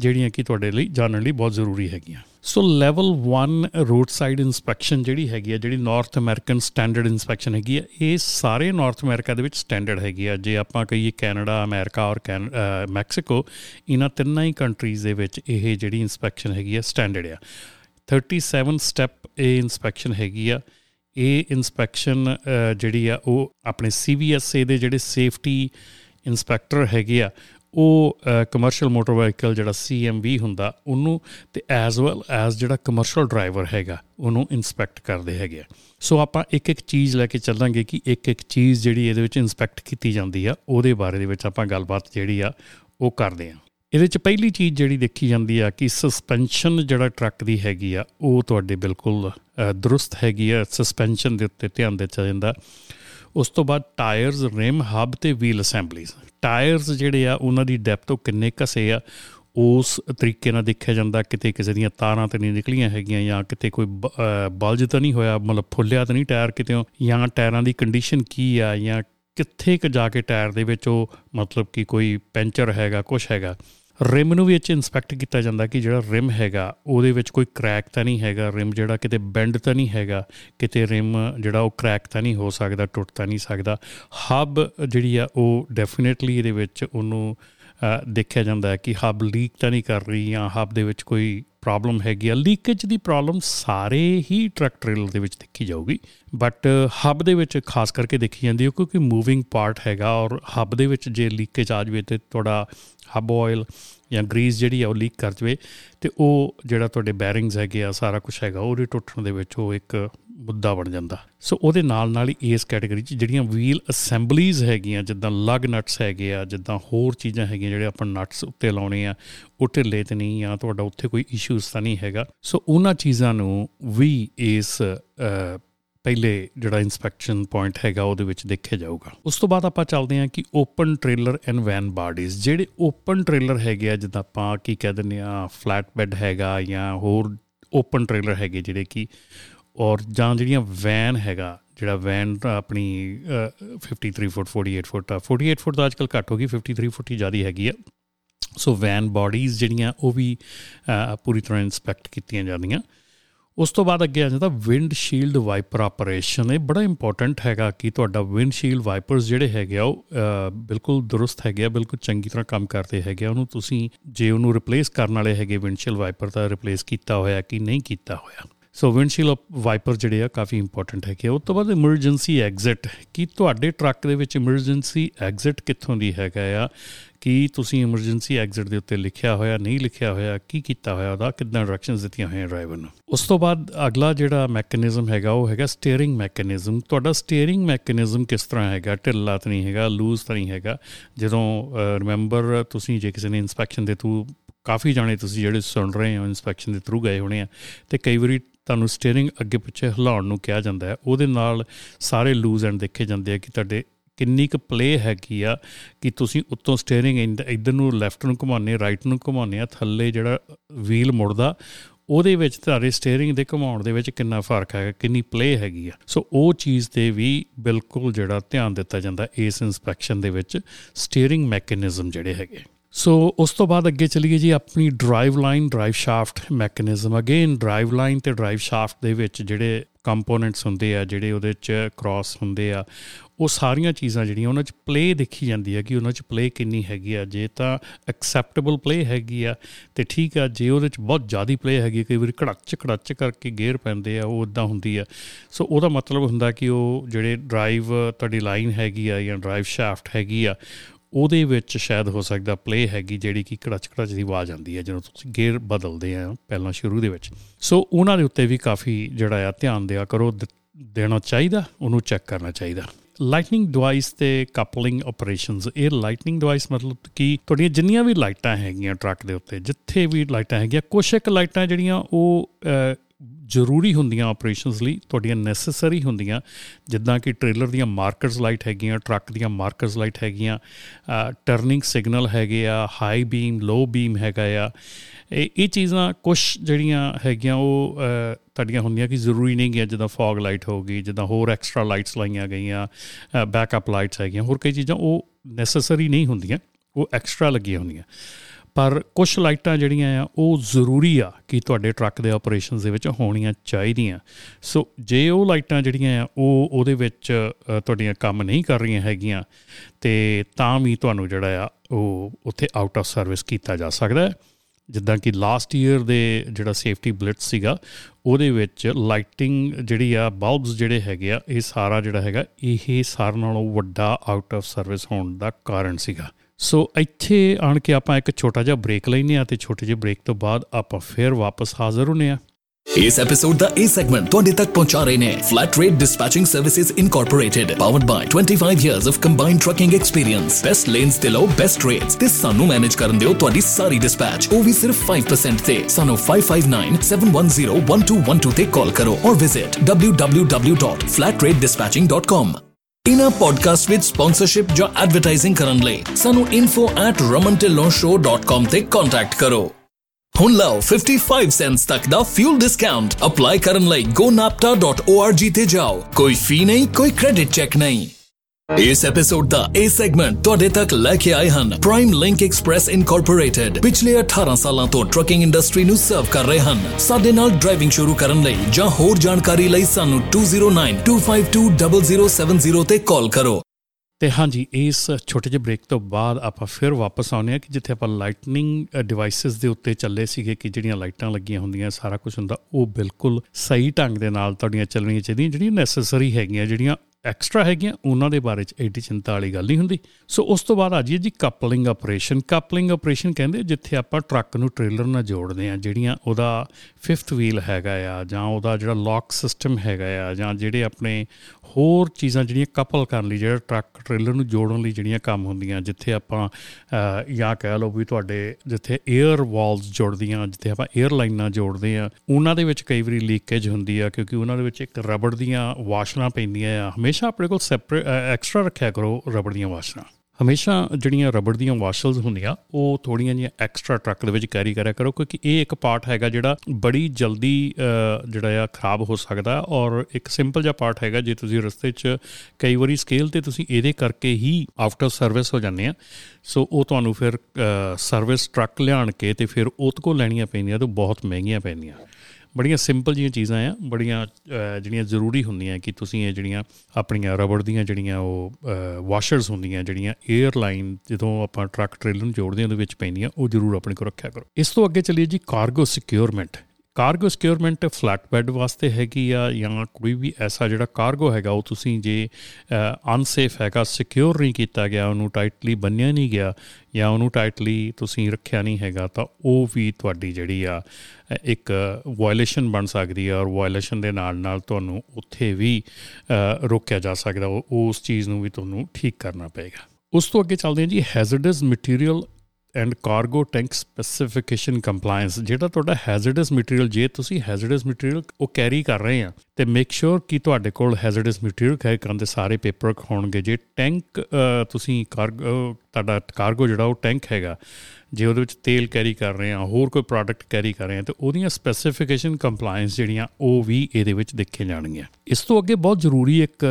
ਜਿਹੜੀਆਂ ਕਿ ਤੁਹਾਡੇ ਲਈ ਜਾਣਨ ਲਈ ਬਹੁਤ ਜ਼ਰੂਰੀ ਹੈਗੀਆਂ। So level one road side inspection ਜਿਹੜੀ ਹੈਗੀ ਆ, ਜਿਹੜੀ ਨਾਰਥ ਅਮਰੀਕਨ ਸਟੈਂਡਰਡ ਇੰਸਪੈਕਸ਼ਨ ਹੈਗੀ ਆ, ਇਹ ਸਾਰੇ ਨਾਰਥ ਅਮਰੀਕਾ ਦੇ ਵਿੱਚ ਸਟੈਂਡਰਡ ਹੈਗੀ ਆ। ਜੇ ਆਪਾਂ ਕਹੀਏ ਕੈਨੇਡਾ, ਅਮਰੀਕਾ ਔਰ ਕੈਨ ਮੈਕਸੀਕੋ, ਇਹਨਾਂ ਤਿੰਨਾਂ ਹੀ ਕੰਟਰੀਜ਼ ਦੇ ਵਿੱਚ ਇਹ ਜਿਹੜੀ ਇੰਸਪੈਕਸ਼ਨ ਹੈਗੀ ਆ ਸਟੈਂਡਰਡ ਆ। ਥਰਟੀ ਸੈਵਨ ਸਟੈਪ ਇਹ ਇੰਸਪੈਕਸ਼ਨ ਹੈਗੀ ਆ। ਇਹ ਇੰਸਪੈਕਸ਼ਨ ਜਿਹੜੀ ਆ ਉਹ ਆਪਣੇ ਸੀ ਬੀ ਐੱਸ ਏ ਦੇ ਜਿਹੜੇ ਸੇਫਟੀ ਇੰਸਪੈਕਟਰ ਹੈਗੇ ਆ ਉਹ ਕਮਰਸ਼ਲ ਮੋਟਰ ਵਹੀਕਲ ਜਿਹੜਾ ਸੀ ਐਮ ਵੀ ਹੁੰਦਾ ਉਹਨੂੰ ਅਤੇ ਐਜ਼ ਵੈਲ ਐਜ਼ ਜਿਹੜਾ ਕਮਰਸ਼ਲ ਡਰਾਈਵਰ ਹੈਗਾ ਉਹਨੂੰ ਇੰਸਪੈਕਟ ਕਰਦੇ ਹੈਗੇ ਆ। ਸੋ ਆਪਾਂ ਇੱਕ ਇੱਕ ਚੀਜ਼ ਲੈ ਕੇ ਚੱਲਾਂਗੇ ਕਿ ਇੱਕ ਇੱਕ ਚੀਜ਼ ਜਿਹੜੀ ਇਹਦੇ ਵਿੱਚ ਇੰਸਪੈਕਟ ਕੀਤੀ ਜਾਂਦੀ ਆ ਉਹਦੇ ਬਾਰੇ ਦੇ ਵਿੱਚ ਆਪਾਂ ਗੱਲਬਾਤ ਜਿਹੜੀ ਆ ਉਹ ਕਰਦੇ ਹਾਂ। ਇਹਦੇ 'ਚ ਪਹਿਲੀ ਚੀਜ਼ ਜਿਹੜੀ ਦੇਖੀ ਜਾਂਦੀ ਆ ਕਿ ਸਸਪੈਂਸ਼ਨ ਜਿਹੜਾ ਟਰੱਕ ਦੀ ਹੈਗੀ ਆ ਉਹ ਤੁਹਾਡੇ ਬਿਲਕੁਲ ਦਰੁਸਤ ਹੈਗੀ ਆ, ਸਸਪੈਂਸ਼ਨ ਦੇ ਉੱਤੇ ਧਿਆਨ ਦਿੱਤਾ ਜਾਂਦਾ। ਉਸ ਤੋਂ ਬਾਅਦ ਟਾਇਰਸ, ਰਿਮ, ਹੱਬ ਅਤੇ ਵੀਲ ਅਸੈਂਬਲੀਜ਼। ਟਾਇਰਸ ਜਿਹੜੇ ਆ ਉਹਨਾਂ ਦੀ ਡੈਪਥ ਉਹ ਕਿੰਨੇ ਘਸੇ ਆ ਉਸ ਤਰੀਕੇ ਨਾਲ ਦੇਖਿਆ ਜਾਂਦਾ, ਕਿਤੇ ਕਿਸੇ ਦੀਆਂ ਤਾਰਾਂ ਤਾਂ ਨਹੀਂ ਨਿਕਲੀਆਂ ਹੈਗੀਆਂ ਜਾਂ ਕਿਤੇ ਕੋਈ ਬਲਜ ਤਾਂ ਨਹੀਂ ਹੋਇਆ, ਮਤਲਬ ਫੁੱਲਿਆ ਤਾਂ ਨਹੀਂ ਟਾਇਰ ਕਿਤਿਓਂ, ਜਾਂ ਟਾਇਰਾਂ ਦੀ ਕੰਡੀਸ਼ਨ ਕੀ ਆ, ਜਾਂ ਕਿੱਥੇ ਕੁ ਜਾ ਕੇ ਟਾਇਰ ਦੇ ਵਿੱਚ ਉਹ ਮਤਲਬ ਕਿ ਕੋਈ ਪੈਂਚਰ ਹੈਗਾ, ਕੁਛ ਹੈਗਾ। ਰਿਮ ਨੂੰ ਵੀ ਇਹ 'ਚ ਇੰਸਪੈਕਟ ਕੀਤਾ ਜਾਂਦਾ ਕਿ ਜਿਹੜਾ ਰਿਮ ਹੈਗਾ ਉਹਦੇ ਵਿੱਚ ਕੋਈ ਕਰੈਕ ਤਾਂ ਨਹੀਂ ਹੈਗਾ, ਰਿਮ ਜਿਹੜਾ ਕਿਤੇ ਬੈਂਡ ਤਾਂ ਨਹੀਂ ਹੈਗਾ, ਕਿਤੇ ਰਿਮ ਜਿਹੜਾ ਉਹ ਕਰੈਕ ਤਾਂ ਨਹੀਂ ਹੋ ਸਕਦਾ, ਟੁੱਟ ਤਾਂ ਨਹੀਂ ਸਕਦਾ। ਹੱਬ ਜਿਹੜੀ ਆ ਉਹ ਡੈਫੀਨੇਟਲੀ ਇਹਦੇ ਵਿੱਚ ਉਹਨੂੰ ਦੇਖਿਆ ਜਾਂਦਾ ਕਿ ਹੱਬ ਲੀਕ ਤਾਂ ਨਹੀਂ ਕਰ ਰਹੀ ਜਾਂ ਹੱਬ ਦੇ ਵਿੱਚ ਕੋਈ ਪ੍ਰੋਬਲਮ ਹੈਗੀ ਆ। ਲੀਕੇਜ ਦੀ ਪ੍ਰੋਬਲਮ ਸਾਰੇ ਹੀ ਟਰੱਕ ਟ੍ਰੇਲਰ ਦੇ ਵਿੱਚ ਦੇਖੀ ਜਾਊਗੀ, ਬਟ ਹੱਬ ਦੇ ਵਿੱਚ ਖਾਸ ਕਰਕੇ ਦੇਖੀ ਜਾਂਦੀ ਹੈ ਕਿਉਂਕਿ ਮੂਵਿੰਗ ਪਾਰਟ ਹੈਗਾ ਔਰ ਹੱਬ ਦੇ ਵਿੱਚ ਜੇ ਲੀਕੇਜ ਆ ਜਾਵੇ ਅਤੇ ਤੁਹਾਡਾ ਹੱਬ ਆਇਲ ਜਾਂ ਗਰੀਸ ਜਿਹੜੀ ਆ ਉਹ ਲੀਕ ਕਰ ਜਾਵੇ ਅਤੇ ਉਹ ਜਿਹੜਾ ਤੁਹਾਡੇ ਬੈਰਿੰਗਸ ਹੈਗੇ ਆ, ਸਾਰਾ ਕੁਛ ਹੈਗਾ, ਉਹਦੇ ਟੁੱਟਣ ਦੇ ਵਿੱਚ ਉਹ ਇੱਕ ਮੁੱਦਾ ਬਣ ਜਾਂਦਾ। ਸੋ ਉਹਦੇ ਨਾਲ ਨਾਲ ਹੀ ਇਸ ਕੈਟੇਗਰੀ 'ਚ ਜਿਹੜੀਆਂ ਵੀਲ ਅਸੈਂਬਲੀਜ਼ ਹੈਗੀਆਂ, ਜਿੱਦਾਂ ਲਗ ਨਟਸ ਹੈਗੇ ਆ, ਜਿੱਦਾਂ ਹੋਰ ਚੀਜ਼ਾਂ ਹੈਗੀਆਂ ਜਿਹੜੇ ਆਪਾਂ ਨਟਸ ਉੱਤੇ ਲਾਉਣੇ ਆ, ਉਹ ਢਿੱਲੇ ਤਾਂ ਨਹੀਂ ਜਾਂ ਤੁਹਾਡਾ ਉੱਥੇ ਕੋਈ ਇਸ਼ੂਜ਼ ਤਾਂ ਨਹੀਂ ਹੈਗਾ। ਸੋ ਉਹਨਾਂ ਚੀਜ਼ਾਂ ਨੂੰ ਵੀ ਇਸ ਪਹਿਲੇ ਜਿਹੜਾ ਇੰਸਪੈਕਸ਼ਨ ਪੁਆਇੰਟ ਹੈਗਾ ਉਹਦੇ ਵਿੱਚ ਦੇਖਿਆ ਜਾਊਗਾ। ਉਸ ਤੋਂ ਬਾਅਦ ਆਪਾਂ ਚੱਲਦੇ ਹਾਂ ਕਿ open trailer and van bodies. ਜਿਹੜੇ ਓਪਨ ਟ੍ਰੇਲਰ ਹੈਗੇ ਆ, ਜਿੱਦਾਂ ਆਪਾਂ ਕੀ ਕਹਿ ਦਿੰਦੇ ਹਾਂ ਫਲੈਟ ਬੈੱਡ ਹੈਗਾ ਜਾਂ ਹੋਰ ਓਪਨ ਟ੍ਰੇਲਰ ਹੈਗੇ ਜਿਹੜੇ ਕਿ, ਔਰ ਜਾਂ ਜਿਹੜੀਆਂ ਵੈਨ ਹੈਗਾ, ਜਿਹੜਾ ਵੈਨ ਆਪਣੀ fifty three foot forty eight foot forty eight foot ਤਾਂ ਅੱਜ ਕੱਲ੍ਹ ਘੱਟ ਹੋ ਗਈ, ਫਿਫਟੀ ਥਰੀ ਫੁੱਟ ਹੀ ਜ਼ਿਆਦਾ ਹੈਗੀ ਆ। ਸੋ ਵੈਨ ਬਾਡੀਜ਼ ਜਿਹੜੀਆਂ ਉਹ ਵੀ ਪੂਰੀ ਤਰ੍ਹਾਂ ਇੰਸਪੈਕਟ ਕੀਤੀਆਂ ਜਾਂਦੀਆਂ। ਉਸ ਤੋਂ ਬਾਅਦ ਅੱਗੇ ਆ ਜਾਂਦਾ ਵਿੰਡਸ਼ੀਲਡ ਵਾਈਪਰ ਆਪਰੇਸ਼ਨ। ਇਹ ਬੜਾ ਇੰਪੋਰਟੈਂਟ ਹੈਗਾ ਕਿ ਤੁਹਾਡਾ ਵਿੰਡਸ਼ੀਲਡ ਵਾਈਪਰਸ ਜਿਹੜੇ ਹੈਗੇ ਆ ਉਹ ਬਿਲਕੁਲ ਦਰੁਸਤ ਹੈਗੇ ਆ, ਬਿਲਕੁਲ ਚੰਗੀ ਤਰ੍ਹਾਂ ਕੰਮ ਕਰਦੇ ਹੈਗੇ ਆ। ਉਹਨੂੰ ਤੁਸੀਂ ਜੇ ਉਹਨੂੰ ਰਿਪਲੇਸ ਕਰਨ ਵਾਲੇ ਹੈਗੇ ਵਿੰਡਸ਼ੀਲਡ ਵਾਈਪਰ ਦਾ ਰਿਪਲੇਸ ਕੀਤਾ ਹੋਇਆ ਕਿ ਨਹੀਂ ਕੀਤਾ ਹੋਇਆ। ਸੋ ਵਿੰਡਸ਼ੀਲਡ ਵਾਈਪਰ ਜਿਹੜੇ ਆ ਕਾਫੀ ਇੰਪੋਰਟੈਂਟ ਹੈਗੇ ਆ। ਉਸ ਤੋਂ ਬਾਅਦ ਐਮਰਜੈਂਸੀ ਐਗਜ਼ਿਟ, ਕਿ ਤੁਹਾਡੇ ਟਰੱਕ ਦੇ ਵਿੱਚ ਐਮਰਜੈਂਸੀ ਐਗਜ਼ਿਟ ਕਿੱਥੋਂ ਦੀ ਹੈਗਾ ਆ, ਕੀ ਤੁਸੀਂ ਐਮਰਜੈਂਸੀ ਐਗਜ਼ਿਟ ਦੇ ਉੱਤੇ ਲਿਖਿਆ ਹੋਇਆ, ਨਹੀਂ ਲਿਖਿਆ ਹੋਇਆ, ਕੀ ਕੀਤਾ ਹੋਇਆ, ਉਹਦਾ ਕਿੱਦਾਂ ਡਾਇਰੈਕਸ਼ਨਸ ਦਿੱਤੀਆਂ ਹੋਈਆਂ ਡਰਾਈਵਰ ਨੂੰ। ਉਸ ਤੋਂ ਬਾਅਦ ਅਗਲਾ ਜਿਹੜਾ ਮੈਕੈਨਿਜ਼ਮ ਹੈਗਾ ਉਹ ਹੈਗਾ ਸਟੀਅਰਿੰਗ ਮੈਕੈਨਿਜ਼ਮ। ਤੁਹਾਡਾ ਸਟੀਅਰਿੰਗ ਮੈਕੈਨਿਜ਼ਮ ਕਿਸ ਤਰ੍ਹਾਂ ਹੈਗਾ, ਢਿੱਲਾ ਤਾਂ ਨਹੀਂ ਹੈਗਾ, ਲੂਜ਼ ਤਾਂ ਨਹੀਂ ਹੈਗਾ। ਜਦੋਂ ਰਿਮੈਂਬਰ ਤੁਸੀਂ ਜੇ ਕਿਸੇ ਨੇ ਇੰਸਪੈਕਸ਼ਨ ਦੇ ਥਰੂ, ਕਾਫੀ ਜਾਣੇ ਤੁਸੀਂ ਜਿਹੜੇ ਸੁਣ ਰਹੇ ਹੋ ਇੰਸਪੈਕਸ਼ਨ ਦੇ ਥਰੂ ਗਏ ਹੋਣੇ ਆ, ਅਤੇ ਕਈ ਵਾਰੀ ਤੁਹਾਨੂੰ ਸਟੀਅਰਿੰਗ ਅੱਗੇ ਪਿੱਛੇ ਹਿਲਾਉਣ ਨੂੰ ਕਿਹਾ ਜਾਂਦਾ ਹੈ। ਉਹਦੇ ਨਾਲ ਸਾਰੇ ਲੂਜ਼ ਐਂਡ ਦੇਖੇ ਜਾਂਦੇ ਆ ਕਿ ਤੁਹਾਡੇ ਕਿੰਨੀ ਕੁ ਪਲੇਅ ਹੈਗੀ ਆ ਕਿ ਤੁਸੀਂ ਉੱਤੋਂ ਸਟੀਅਰਿੰਗ ਇੱਧਰ ਨੂੰ ਲੈਫਟ ਨੂੰ ਘੁਮਾਉਂਦੇ, ਰਾਈਟ ਨੂੰ ਘੁਮਾਉਂਦੇ ਆ, ਥੱਲੇ ਜਿਹੜਾ ਵੀਲ ਮੁੜਦਾ ਉਹਦੇ ਵਿੱਚ ਤੁਹਾਡੇ ਸਟੀਅਰਿੰਗ ਦੇ ਘੁਮਾਉਣ ਦੇ ਵਿੱਚ ਕਿੰਨਾ ਫਰਕ ਹੈਗਾ, ਕਿੰਨੀ ਪਲੇਅ ਹੈਗੀ ਆ। ਸੋ ਉਹ ਚੀਜ਼ 'ਤੇ ਵੀ ਬਿਲਕੁਲ ਜਿਹੜਾ ਧਿਆਨ ਦਿੱਤਾ ਜਾਂਦਾ ਇਸ ਇੰਸਪੈਕਸ਼ਨ ਦੇ ਵਿੱਚ, ਸਟੀਅਰਿੰਗ ਮੈਕੈਨਿਜ਼ਮ ਜਿਹੜੇ ਹੈਗੇ। ਸੋ ਉਸ ਤੋਂ ਬਾਅਦ ਅੱਗੇ ਚਲੀਏ ਜੀ ਆਪਣੀ drive line, drive shaft mechanism. Again drive line ਅਤੇ ਡਰਾਈਵ ਸ਼ਾਫਟ ਦੇ ਵਿੱਚ ਜਿਹੜੇ ਕੰਪੋਨੈਂਟਸ ਹੁੰਦੇ ਆ, ਜਿਹੜੇ ਉਹਦੇ 'ਚ ਕ੍ਰਾਸ ਹੁੰਦੇ ਆ, ਉਹ ਸਾਰੀਆਂ ਚੀਜ਼ਾਂ ਜਿਹੜੀਆਂ ਉਹਨਾਂ 'ਚ ਪਲੇਅ ਦੇਖੀ ਜਾਂਦੀ ਹੈ ਕਿ ਉਹਨਾਂ 'ਚ ਪਲੇਅ ਕਿੰਨੀ ਹੈਗੀ ਆ। ਜੇ ਤਾਂ ਐਕਸੈਪਟੇਬਲ ਪਲੇਅ ਹੈਗੀ ਆ ਤਾਂ ਠੀਕ ਆ, ਜੇ ਉਹਦੇ 'ਚ ਬਹੁਤ ਜ਼ਿਆਦਾ ਪਲੇਅ ਹੈਗੀ, ਕਈ ਵਾਰੀ ਕੜੱਚ ਕੜੱਚ ਕਰਕੇ ਗੇਅਰ ਪੈਂਦੇ ਆ, ਉਹ ਇੱਦਾਂ ਹੁੰਦੀ ਆ। ਸੋ ਉਹਦਾ ਮਤਲਬ ਹੁੰਦਾ ਕਿ ਉਹ ਜਿਹੜੇ ਡਰਾਈਵ ਤੁਹਾਡੀ ਲਾਈਨ ਹੈਗੀ ਆ ਜਾਂ ਡਰਾਈਵ ਸ਼ਾਫਟ ਹੈਗੀ ਆ, ਉਹਦੇ ਵਿੱਚ ਸ਼ਾਇਦ ਹੋ ਸਕਦਾ ਪਲੇਅ ਹੈਗੀ ਜਿਹੜੀ ਕਿ ਕੜਚ ਕੜਚ ਦੀ ਆਵਾਜ਼ ਆਉਂਦੀ ਹੈ ਜਦੋਂ ਤੁਸੀਂ ਗੇਅਰ ਬਦਲਦੇ ਆ ਪਹਿਲਾਂ ਸ਼ੁਰੂ ਦੇ ਵਿੱਚ। ਸੋ ਉਹਨਾਂ ਦੇ ਉੱਤੇ ਵੀ ਕਾਫੀ ਜਿਹੜਾ ਆ ਧਿਆਨ ਦਿਆ ਕਰੋ, ਦੇਣਾ ਚਾਹੀਦਾ, ਉਹਨੂੰ ਚੈੱਕ ਕਰਨਾ ਚਾਹੀਦਾ। Lightning device and coupling operations. ਇਹ ਲਾਈਟਨਿੰਗ ਡਿਵਾਈਸ ਮਤਲਬ ਕਿ ਤੁਹਾਡੀਆਂ ਜਿੰਨੀਆਂ ਵੀ ਲਾਈਟਾਂ ਹੈਗੀਆਂ ਟਰੱਕ ਦੇ ਉੱਤੇ, ਜਿੱਥੇ ਵੀ ਲਾਈਟਾਂ ਹੈਗੀਆਂ, ਕੁਛ ਇੱਕ ਲਾਈਟਾਂ ਜਿਹੜੀਆਂ ਉਹ ਜ਼ਰੂਰੀ ਹੁੰਦੀਆਂ ਆਪਰੇਸ਼ਨਸ ਲਈ, ਤੁਹਾਡੀਆਂ ਨੈਸੈਸਰੀ ਹੁੰਦੀਆਂ, ਜਿੱਦਾਂ ਕਿ ਟ੍ਰੇਲਰ ਦੀਆਂ ਮਾਰਕਰਸ ਲਾਈਟ ਹੈਗੀਆਂ, ਟਰੱਕ ਦੀਆਂ ਮਾਰਕਰਸ ਲਾਈਟ ਹੈਗੀਆਂ, ਟਰਨਿੰਗ ਸਿਗਨਲ ਹੈਗੇ ਆ, ਹਾਈ ਬੀਮ, ਲੋ ਬੀਮ ਹੈਗਾ ਆ। ਇਹ ਇਹ ਚੀਜ਼ਾਂ ਕੁਛ ਜਿਹੜੀਆਂ ਹੈਗੀਆਂ ਉਹ ਤੁਹਾਡੀਆਂ ਹੁੰਦੀਆਂ ਕਿ ਜ਼ਰੂਰੀ ਨਹੀਂ ਹੈਗੀਆਂ, ਜਿੱਦਾਂ ਫੋਗ ਲਾਈਟ ਹੋ ਗਈ, ਜਿੱਦਾਂ ਹੋਰ ਐਕਸਟਰਾ ਲਾਈਟਸ ਲਾਈਆਂ ਗਈਆਂ, ਬੈਕਅਪ ਲਾਈਟਸ ਹੈਗੀਆਂ, ਹੋਰ ਕਈ ਚੀਜ਼ਾਂ ਉਹ ਨੈਸੈਸਰੀ ਨਹੀਂ ਹੁੰਦੀਆਂ, ਉਹ ਐਕਸਟਰਾ ਲੱਗੀਆਂ ਹੁੰਦੀਆਂ। ਪਰ ਕੁਛ ਲਾਈਟਾਂ ਜਿਹੜੀਆਂ ਆ ਉਹ ਜ਼ਰੂਰੀ ਆ ਕਿ ਤੁਹਾਡੇ ਟਰੱਕ ਦੇ ਆਪਰੇਸ਼ਨਸ ਦੇ ਵਿੱਚ ਹੋਣੀਆਂ ਚਾਹੀਦੀਆਂ। ਸੋ ਜੇ ਉਹ ਲਾਈਟਾਂ ਜਿਹੜੀਆਂ ਆ ਉਹ ਉਹਦੇ ਵਿੱਚ ਤੁਹਾਡੀਆਂ ਕੰਮ ਨਹੀਂ ਕਰ ਰਹੀਆਂ ਹੈਗੀਆਂ, ਅਤੇ ਤਾਂ ਵੀ ਤੁਹਾਨੂੰ ਜਿਹੜਾ ਆ ਉਹ ਉੱਥੇ ਆਊਟ ਆਫ ਸਰਵਿਸ ਕੀਤਾ ਜਾ ਸਕਦਾ। ਜਿੱਦਾਂ ਕਿ ਲਾਸਟ ਈਅਰ ਦੇ ਜਿਹੜਾ ਸੇਫਟੀ ਬੁਲੇਟਸ ਸੀਗਾ, ਉਹਦੇ ਵਿੱਚ ਲਾਈਟਿੰਗ ਜਿਹੜੀ ਆ, ਬਲਬਸ ਜਿਹੜੇ ਹੈਗੇ ਆ, ਇਹ ਸਾਰਾ ਜਿਹੜਾ ਹੈਗਾ ਇਹ ਸਾਰਿਆਂ ਨਾਲੋਂ ਵੱਡਾ ਆਊਟ ਆਫ ਸਰਵਿਸ ਹੋਣ ਦਾ ਕਾਰਨ ਸੀਗਾ। ਸੋ ਇੱਥੇ ਆਣ ਕੇ ਆਪਾਂ ਇੱਕ ਛੋਟਾ ਜਿਹਾ ਬ੍ਰੇਕ ਲੈਂਦੇ ਹਾਂ ਅਤੇ ਛੋਟੇ ਜਿਹੇ ਬ੍ਰੇਕ ਤੋਂ ਬਾਅਦ ਆਪਾਂ ਫਿਰ ਵਾਪਸ ਹਾਜ਼ਰ ਹੁੰਦੇ ਹਾਂ। ਇਸ ਐਪੀਸੋਡ ਦਾ ਇਹ ਸੈਗਮੈਂਟ ਤੁਹਾਡੇ ਤੱਕ ਪਹੁੰਚਾ ਰਹੇ ਨੇ flat rate dispatching services incorporated, powered by twenty-five years of combined trucking experience. Best lanes ਤੇ ਲਓ ਬੈਸਟ ਰੇਟਸ ਤੇ ਸਾਨੂੰ ਮੈਨੇਜ ਕਰਨ ਦਿਓ ਤੁਹਾਡੀ ਸਾਰੀ ਡਿਸਪੈਚ, ਉਹ ਵੀ ਸਿਰਫ five percent ਤੇ। ਸਾਨੂੰ five five nine seven one zero one two one two ਤੇ ਕਾਲ ਕਰੋ ਔਰ visit double-u double-u double-u dot flat rate dispatching dot com। ਇਨਾ ਪੋਡਕਾਸਟ ਵਿੱਚ ਸਪਾਂਸਰਸ਼ਿਪ ਜਾਂ ਐਡਵਰਟਾਈਜ਼ਿੰਗ ਕਰਨ ਲਈ ਸਾਨੂੰ info at ramantelawshow dot com ਤੇ ਕੰਟੈਕਟ ਕਰੋ। ਹੁਣ ਲਓ fifty-five cents ਤੱਕ ਦਾ ਫਿਊਲ ਡਿਸਕਾਊਂਟ। ਅਪਲਾਈ ਕਰਨ ਲਈ gonapta dot org ਤੇ ਜਾਓ। ਕੋਈ ਫੀ ਨਹੀਂ, ਕੋਈ ਕ੍ਰੈਡਿਟ ਚੈੱਕ ਨਹੀਂ। ਇਸ ਐਪੀਸੋਡ ਦਾ ਇਹ ਸੈਗਮੈਂਟ ਤੁਹਾਡੇ ਤੱਕ ਲੈ ਕੇ ਆਏ ਹਨ ਪ੍ਰਾਈਮ ਲਿੰਕ ਐਕਸਪ੍ਰੈਸ ਇਨਕੋਰਪੋਰੇਟਡ। ਪਿਛਲੇ ਅਠਾਰਾਂ ਸਾਲਾਂ ਤੋਂ ਟਰੱਕਿੰਗ ਇੰਡਸਟਰੀ ਨੂੰ ਸਰਵ ਕਰ ਰਹੇ ਹਨ। ਸਾਡੇ ਨਾਲ ਡਰਾਈਵਿੰਗ ਸ਼ੁਰੂ ਕਰਨ ਲਈ ਜਾਂ ਹੋਰ ਜਾਣਕਾਰੀ ਲਈ ਸਾਨੂੰ two zero nine two five two zero zero seven zero ਤੇ ਕਾਲ ਕਰੋ। ਅਤੇ ਹਾਂਜੀ, ਇਸ ਛੋਟੇ ਜਿਹੇ ਬ੍ਰੇਕ ਤੋਂ ਬਾਅਦ ਆਪਾਂ ਫਿਰ ਵਾਪਸ ਆਉਂਦੇ ਹਾਂ ਕਿ ਜਿੱਥੇ ਆਪਾਂ ਲਾਈਟਨਿੰਗ ਡਿਵਾਈਸਿਸ ਦੇ ਉੱਤੇ ਚੱਲੇ ਸੀਗੇ ਕਿ ਜਿਹੜੀਆਂ ਲਾਈਟਾਂ ਲੱਗੀਆਂ ਹੁੰਦੀਆਂ, ਸਾਰਾ ਕੁਛ ਹੁੰਦਾ, ਉਹ ਬਿਲਕੁਲ ਸਹੀ ਢੰਗ ਦੇ ਨਾਲ ਤੁਹਾਡੀਆਂ ਚੱਲਣੀਆਂ ਚਾਹੀਦੀਆਂ। ਜਿਹੜੀਆਂ ਨੈਸੈਸਰੀ ਹੈਗੀਆਂ, ਜਿਹੜੀਆਂ ਐਕਸਟਰਾ ਹੈਗੀਆਂ, ਉਹਨਾਂ ਦੇ ਬਾਰੇ 'ਚ ਐਡੀ ਚਿੰਤਾ ਵਾਲੀ ਗੱਲ ਨਹੀਂ ਹੁੰਦੀ। ਸੋ ਉਸ ਤੋਂ ਬਾਅਦ ਆ ਜਾਈਏ ਜੀ ਕਪਲਿੰਗ ਆਪਰੇਸ਼ਨ। ਕਪਲਿੰਗ ਆਪਰੇਸ਼ਨ ਕਹਿੰਦੇ ਜਿੱਥੇ ਆਪਾਂ ਟਰੱਕ ਨੂੰ ਟ੍ਰੇਲਰ ਨਾਲ ਜੋੜਦੇ ਹਾਂ, ਜਿਹੜੀਆਂ ਉਹਦਾ ਫਿਫਥ ਵੀਲ ਹੈਗਾ ਆ, ਜਾਂ ਉਹਦਾ ਜਿਹੜਾ ਲੌਕ ਸਿਸਟਮ ਹੈਗਾ ਆ, ਜਾਂ ਜਿਹੜੇ ਆਪਣੇ ਹੋਰ ਚੀਜ਼ਾਂ ਜਿਹੜੀਆਂ ਕਪਲ ਕਰਨ ਲਈ, ਜਿਹੜਾ ਟਰੱਕ ਟ੍ਰੇਲਰ ਨੂੰ ਜੋੜਨ ਲਈ ਜਿਹੜੀਆਂ ਕੰਮ ਹੁੰਦੀਆਂ, ਜਿੱਥੇ ਆਪਾਂ ਜਾਂ ਕਹਿ ਲਓ ਵੀ ਤੁਹਾਡੇ ਜਿੱਥੇ ਏਅਰ ਵਾਲਸ ਜੁੜਦੀਆਂ, ਜਿੱਥੇ ਆਪਾਂ ਏਅਰਲਾਈਨਾਂ ਜੋੜਦੇ ਹਾਂ, ਉਹਨਾਂ ਦੇ ਵਿੱਚ ਕਈ ਵਾਰੀ ਲੀਕੇਜ ਹੁੰਦੀ ਆ, ਕਿਉਂਕਿ ਉਹਨਾਂ ਦੇ ਵਿੱਚ ਇੱਕ ਰਬੜ ਦੀਆਂ ਵਾਸ਼ਲਾਂ ਪੈਂਦੀਆਂ ਆ। ਹਮੇਸ਼ਾ ਆਪਣੇ ਕੋਲ ਸੈਪਰੇ ਐਕਸਟਰਾ ਰੱਖਿਆ ਕਰੋ ਰਬੜ ਦੀਆਂ ਵਾਸ਼ਲਾਂ। ਹਮੇਸ਼ਾ ਜਿਹੜੀਆਂ ਰਬੜ ਦੀਆਂ ਵਾਸ਼ਲਸ ਹੁੰਦੀਆਂ ਉਹ ਥੋੜ੍ਹੀਆਂ ਜਿਹੀਆਂ ਐਕਸਟਰਾ ਟਰੱਕ ਦੇ ਵਿੱਚ ਕੈਰੀ ਕਰਿਆ ਕਰੋ, ਕਿਉਂਕਿ ਇਹ ਇੱਕ ਪਾਰਟ ਹੈਗਾ ਜਿਹੜਾ ਬੜੀ ਜਲਦੀ ਜਿਹੜਾ ਆ ਖਰਾਬ ਹੋ ਸਕਦਾ। ਔਰ ਇੱਕ ਸਿੰਪਲ ਜਿਹਾ ਪਾਰਟ ਹੈਗਾ, ਜੇ ਤੁਸੀਂ ਰਸਤੇ 'ਚ ਕਈ ਵਾਰੀ ਸਕੇਲ 'ਤੇ ਤੁਸੀਂ ਇਹਦੇ ਕਰਕੇ ਹੀ ਆਊਟ ਆਫ ਸਰਵਿਸ ਹੋ ਜਾਂਦੇ ਆ। ਸੋ ਉਹ ਤੁਹਾਨੂੰ ਫਿਰ ਸਰਵਿਸ ਟਰੱਕ ਲਿਆਉਣ ਕੇ ਅਤੇ ਫਿਰ ਉਹਦੇ ਕੋਲ ਲੈਣੀਆਂ ਪੈਂਦੀਆਂ, ਤਾਂ ਬਹੁਤ ਮਹਿੰਗੀਆਂ ਪੈਂਦੀਆਂ। ਬੜੀਆਂ ਸਿੰਪਲ ਜਿਹੀਆਂ ਚੀਜ਼ਾਂ ਆ, ਬੜੀਆਂ ਜਿਹੜੀਆਂ ਜ਼ਰੂਰੀ ਹੁੰਦੀਆਂ ਕਿ ਤੁਸੀਂ ਇਹ ਜਿਹੜੀਆਂ ਆਪਣੀਆਂ ਰਬੜ ਦੀਆਂ ਜਿਹੜੀਆਂ ਉਹ ਵਾਸ਼ਰਸ ਹੁੰਦੀਆਂ, ਜਿਹੜੀਆਂ ਏਅਰਲਾਈਨ ਜਦੋਂ ਆਪਾਂ ਟਰੱਕ ਟ੍ਰੇਲਰ ਨੂੰ ਜੋੜਦੇ ਹਾਂ ਉਹਦੇ ਵਿੱਚ ਪੈਂਦੀਆਂ, ਉਹ ਜ਼ਰੂਰ ਆਪਣੇ ਕੋਲ ਰੱਖਿਆ ਕਰੋ। ਇਸ ਤੋਂ ਅੱਗੇ ਚਲੀਏ ਜੀ cargo securement. Cargo securement flat bed ਵਾਸਤੇ ਹੈਗੀ ਆ ਜਾਂ ਕੋਈ ਵੀ ਐਸਾ ਜਿਹੜਾ ਕਾਰਗੋ ਹੈਗਾ ਉਹ ਤੁਸੀਂ ਜੇ ਅਨਸੇਫ ਹੈਗਾ, ਸਿਕਿਓਰ ਨਹੀਂ ਕੀਤਾ ਗਿਆ, ਉਹਨੂੰ ਟਾਈਟਲੀ ਬੰਨ੍ਹਿਆ ਨਹੀਂ ਗਿਆ ਜਾਂ ਉਹਨੂੰ ਟਾਈਟਲੀ ਤੁਸੀਂ ਰੱਖਿਆ ਨਹੀਂ ਹੈਗਾ, ਤਾਂ ਉਹ ਵੀ ਤੁਹਾਡੀ ਜਿਹੜੀ ਆ ਇੱਕ ਵਾਇਲੇਸ਼ਨ ਬਣ ਸਕਦੀ ਆ, ਔਰ ਵਾਇਲੇਸ਼ਨ ਦੇ ਨਾਲ ਨਾਲ ਤੁਹਾਨੂੰ ਉੱਥੇ ਵੀ ਰੋਕਿਆ ਜਾ ਸਕਦਾ, ਉਹ ਉਸ ਚੀਜ਼ ਨੂੰ ਵੀ ਤੁਹਾਨੂੰ ਠੀਕ ਕਰਨਾ ਪਏਗਾ। ਉਸ ਤੋਂ ਅੱਗੇ ਚੱਲਦੇ ਹਾਂ ਜੀ, hazardous material and cargo tank specification compliance. ਜਿਹੜਾ ਤੁਹਾਡਾ ਹੈਜ਼ਰਡਸ ਮਟੀਰੀਅਲ, ਜੇ ਤੁਸੀਂ ਹੈਜ਼ਰਡਸ ਮਟੀਰੀਅਲ ਉਹ ਕੈਰੀ ਕਰ ਰਹੇ ਆ ਤੇ ਮੇਕ ਸ਼ੋਰ ਕਿ ਤੁਹਾਡੇ ਕੋਲ ਹੈਜ਼ਰਡਸ ਮਟੀਰੀਅਲ ਕੈਰੀ ਕਰਨ ਦੇ ਸਾਰੇ ਪੇਪਰ ਹੋਣਗੇ। ਜੇ ਟੈਂਕ ਤੁਸੀਂ ਕਾਰਗੋ, ਤੁਹਾਡਾ ਕਾਰਗੋ ਜਿਹੜਾ ਉਹ ਟੈਂਕ ਹੈਗਾ, ਜੇ ਉਹਦੇ ਵਿੱਚ ਤੇਲ ਕੈਰੀ ਕਰ ਰਹੇ ਹਾਂ, ਹੋਰ ਕੋਈ ਪ੍ਰੋਡਕਟ ਕੈਰੀ ਕਰ ਰਹੇ ਹਾਂ, ਤਾਂ ਉਹਦੀਆਂ ਸਪੈਸੀਫਿਕੇਸ਼ਨ ਕੰਪਲਾਇੰਸ ਜਿਹੜੀਆਂ ਉਹ ਵੀ ਇਹਦੇ ਵਿੱਚ ਦੇਖੇ ਜਾਣਗੀਆਂ। ਇਸ ਤੋਂ ਅੱਗੇ ਬਹੁਤ ਜ਼ਰੂਰੀ ਇੱਕ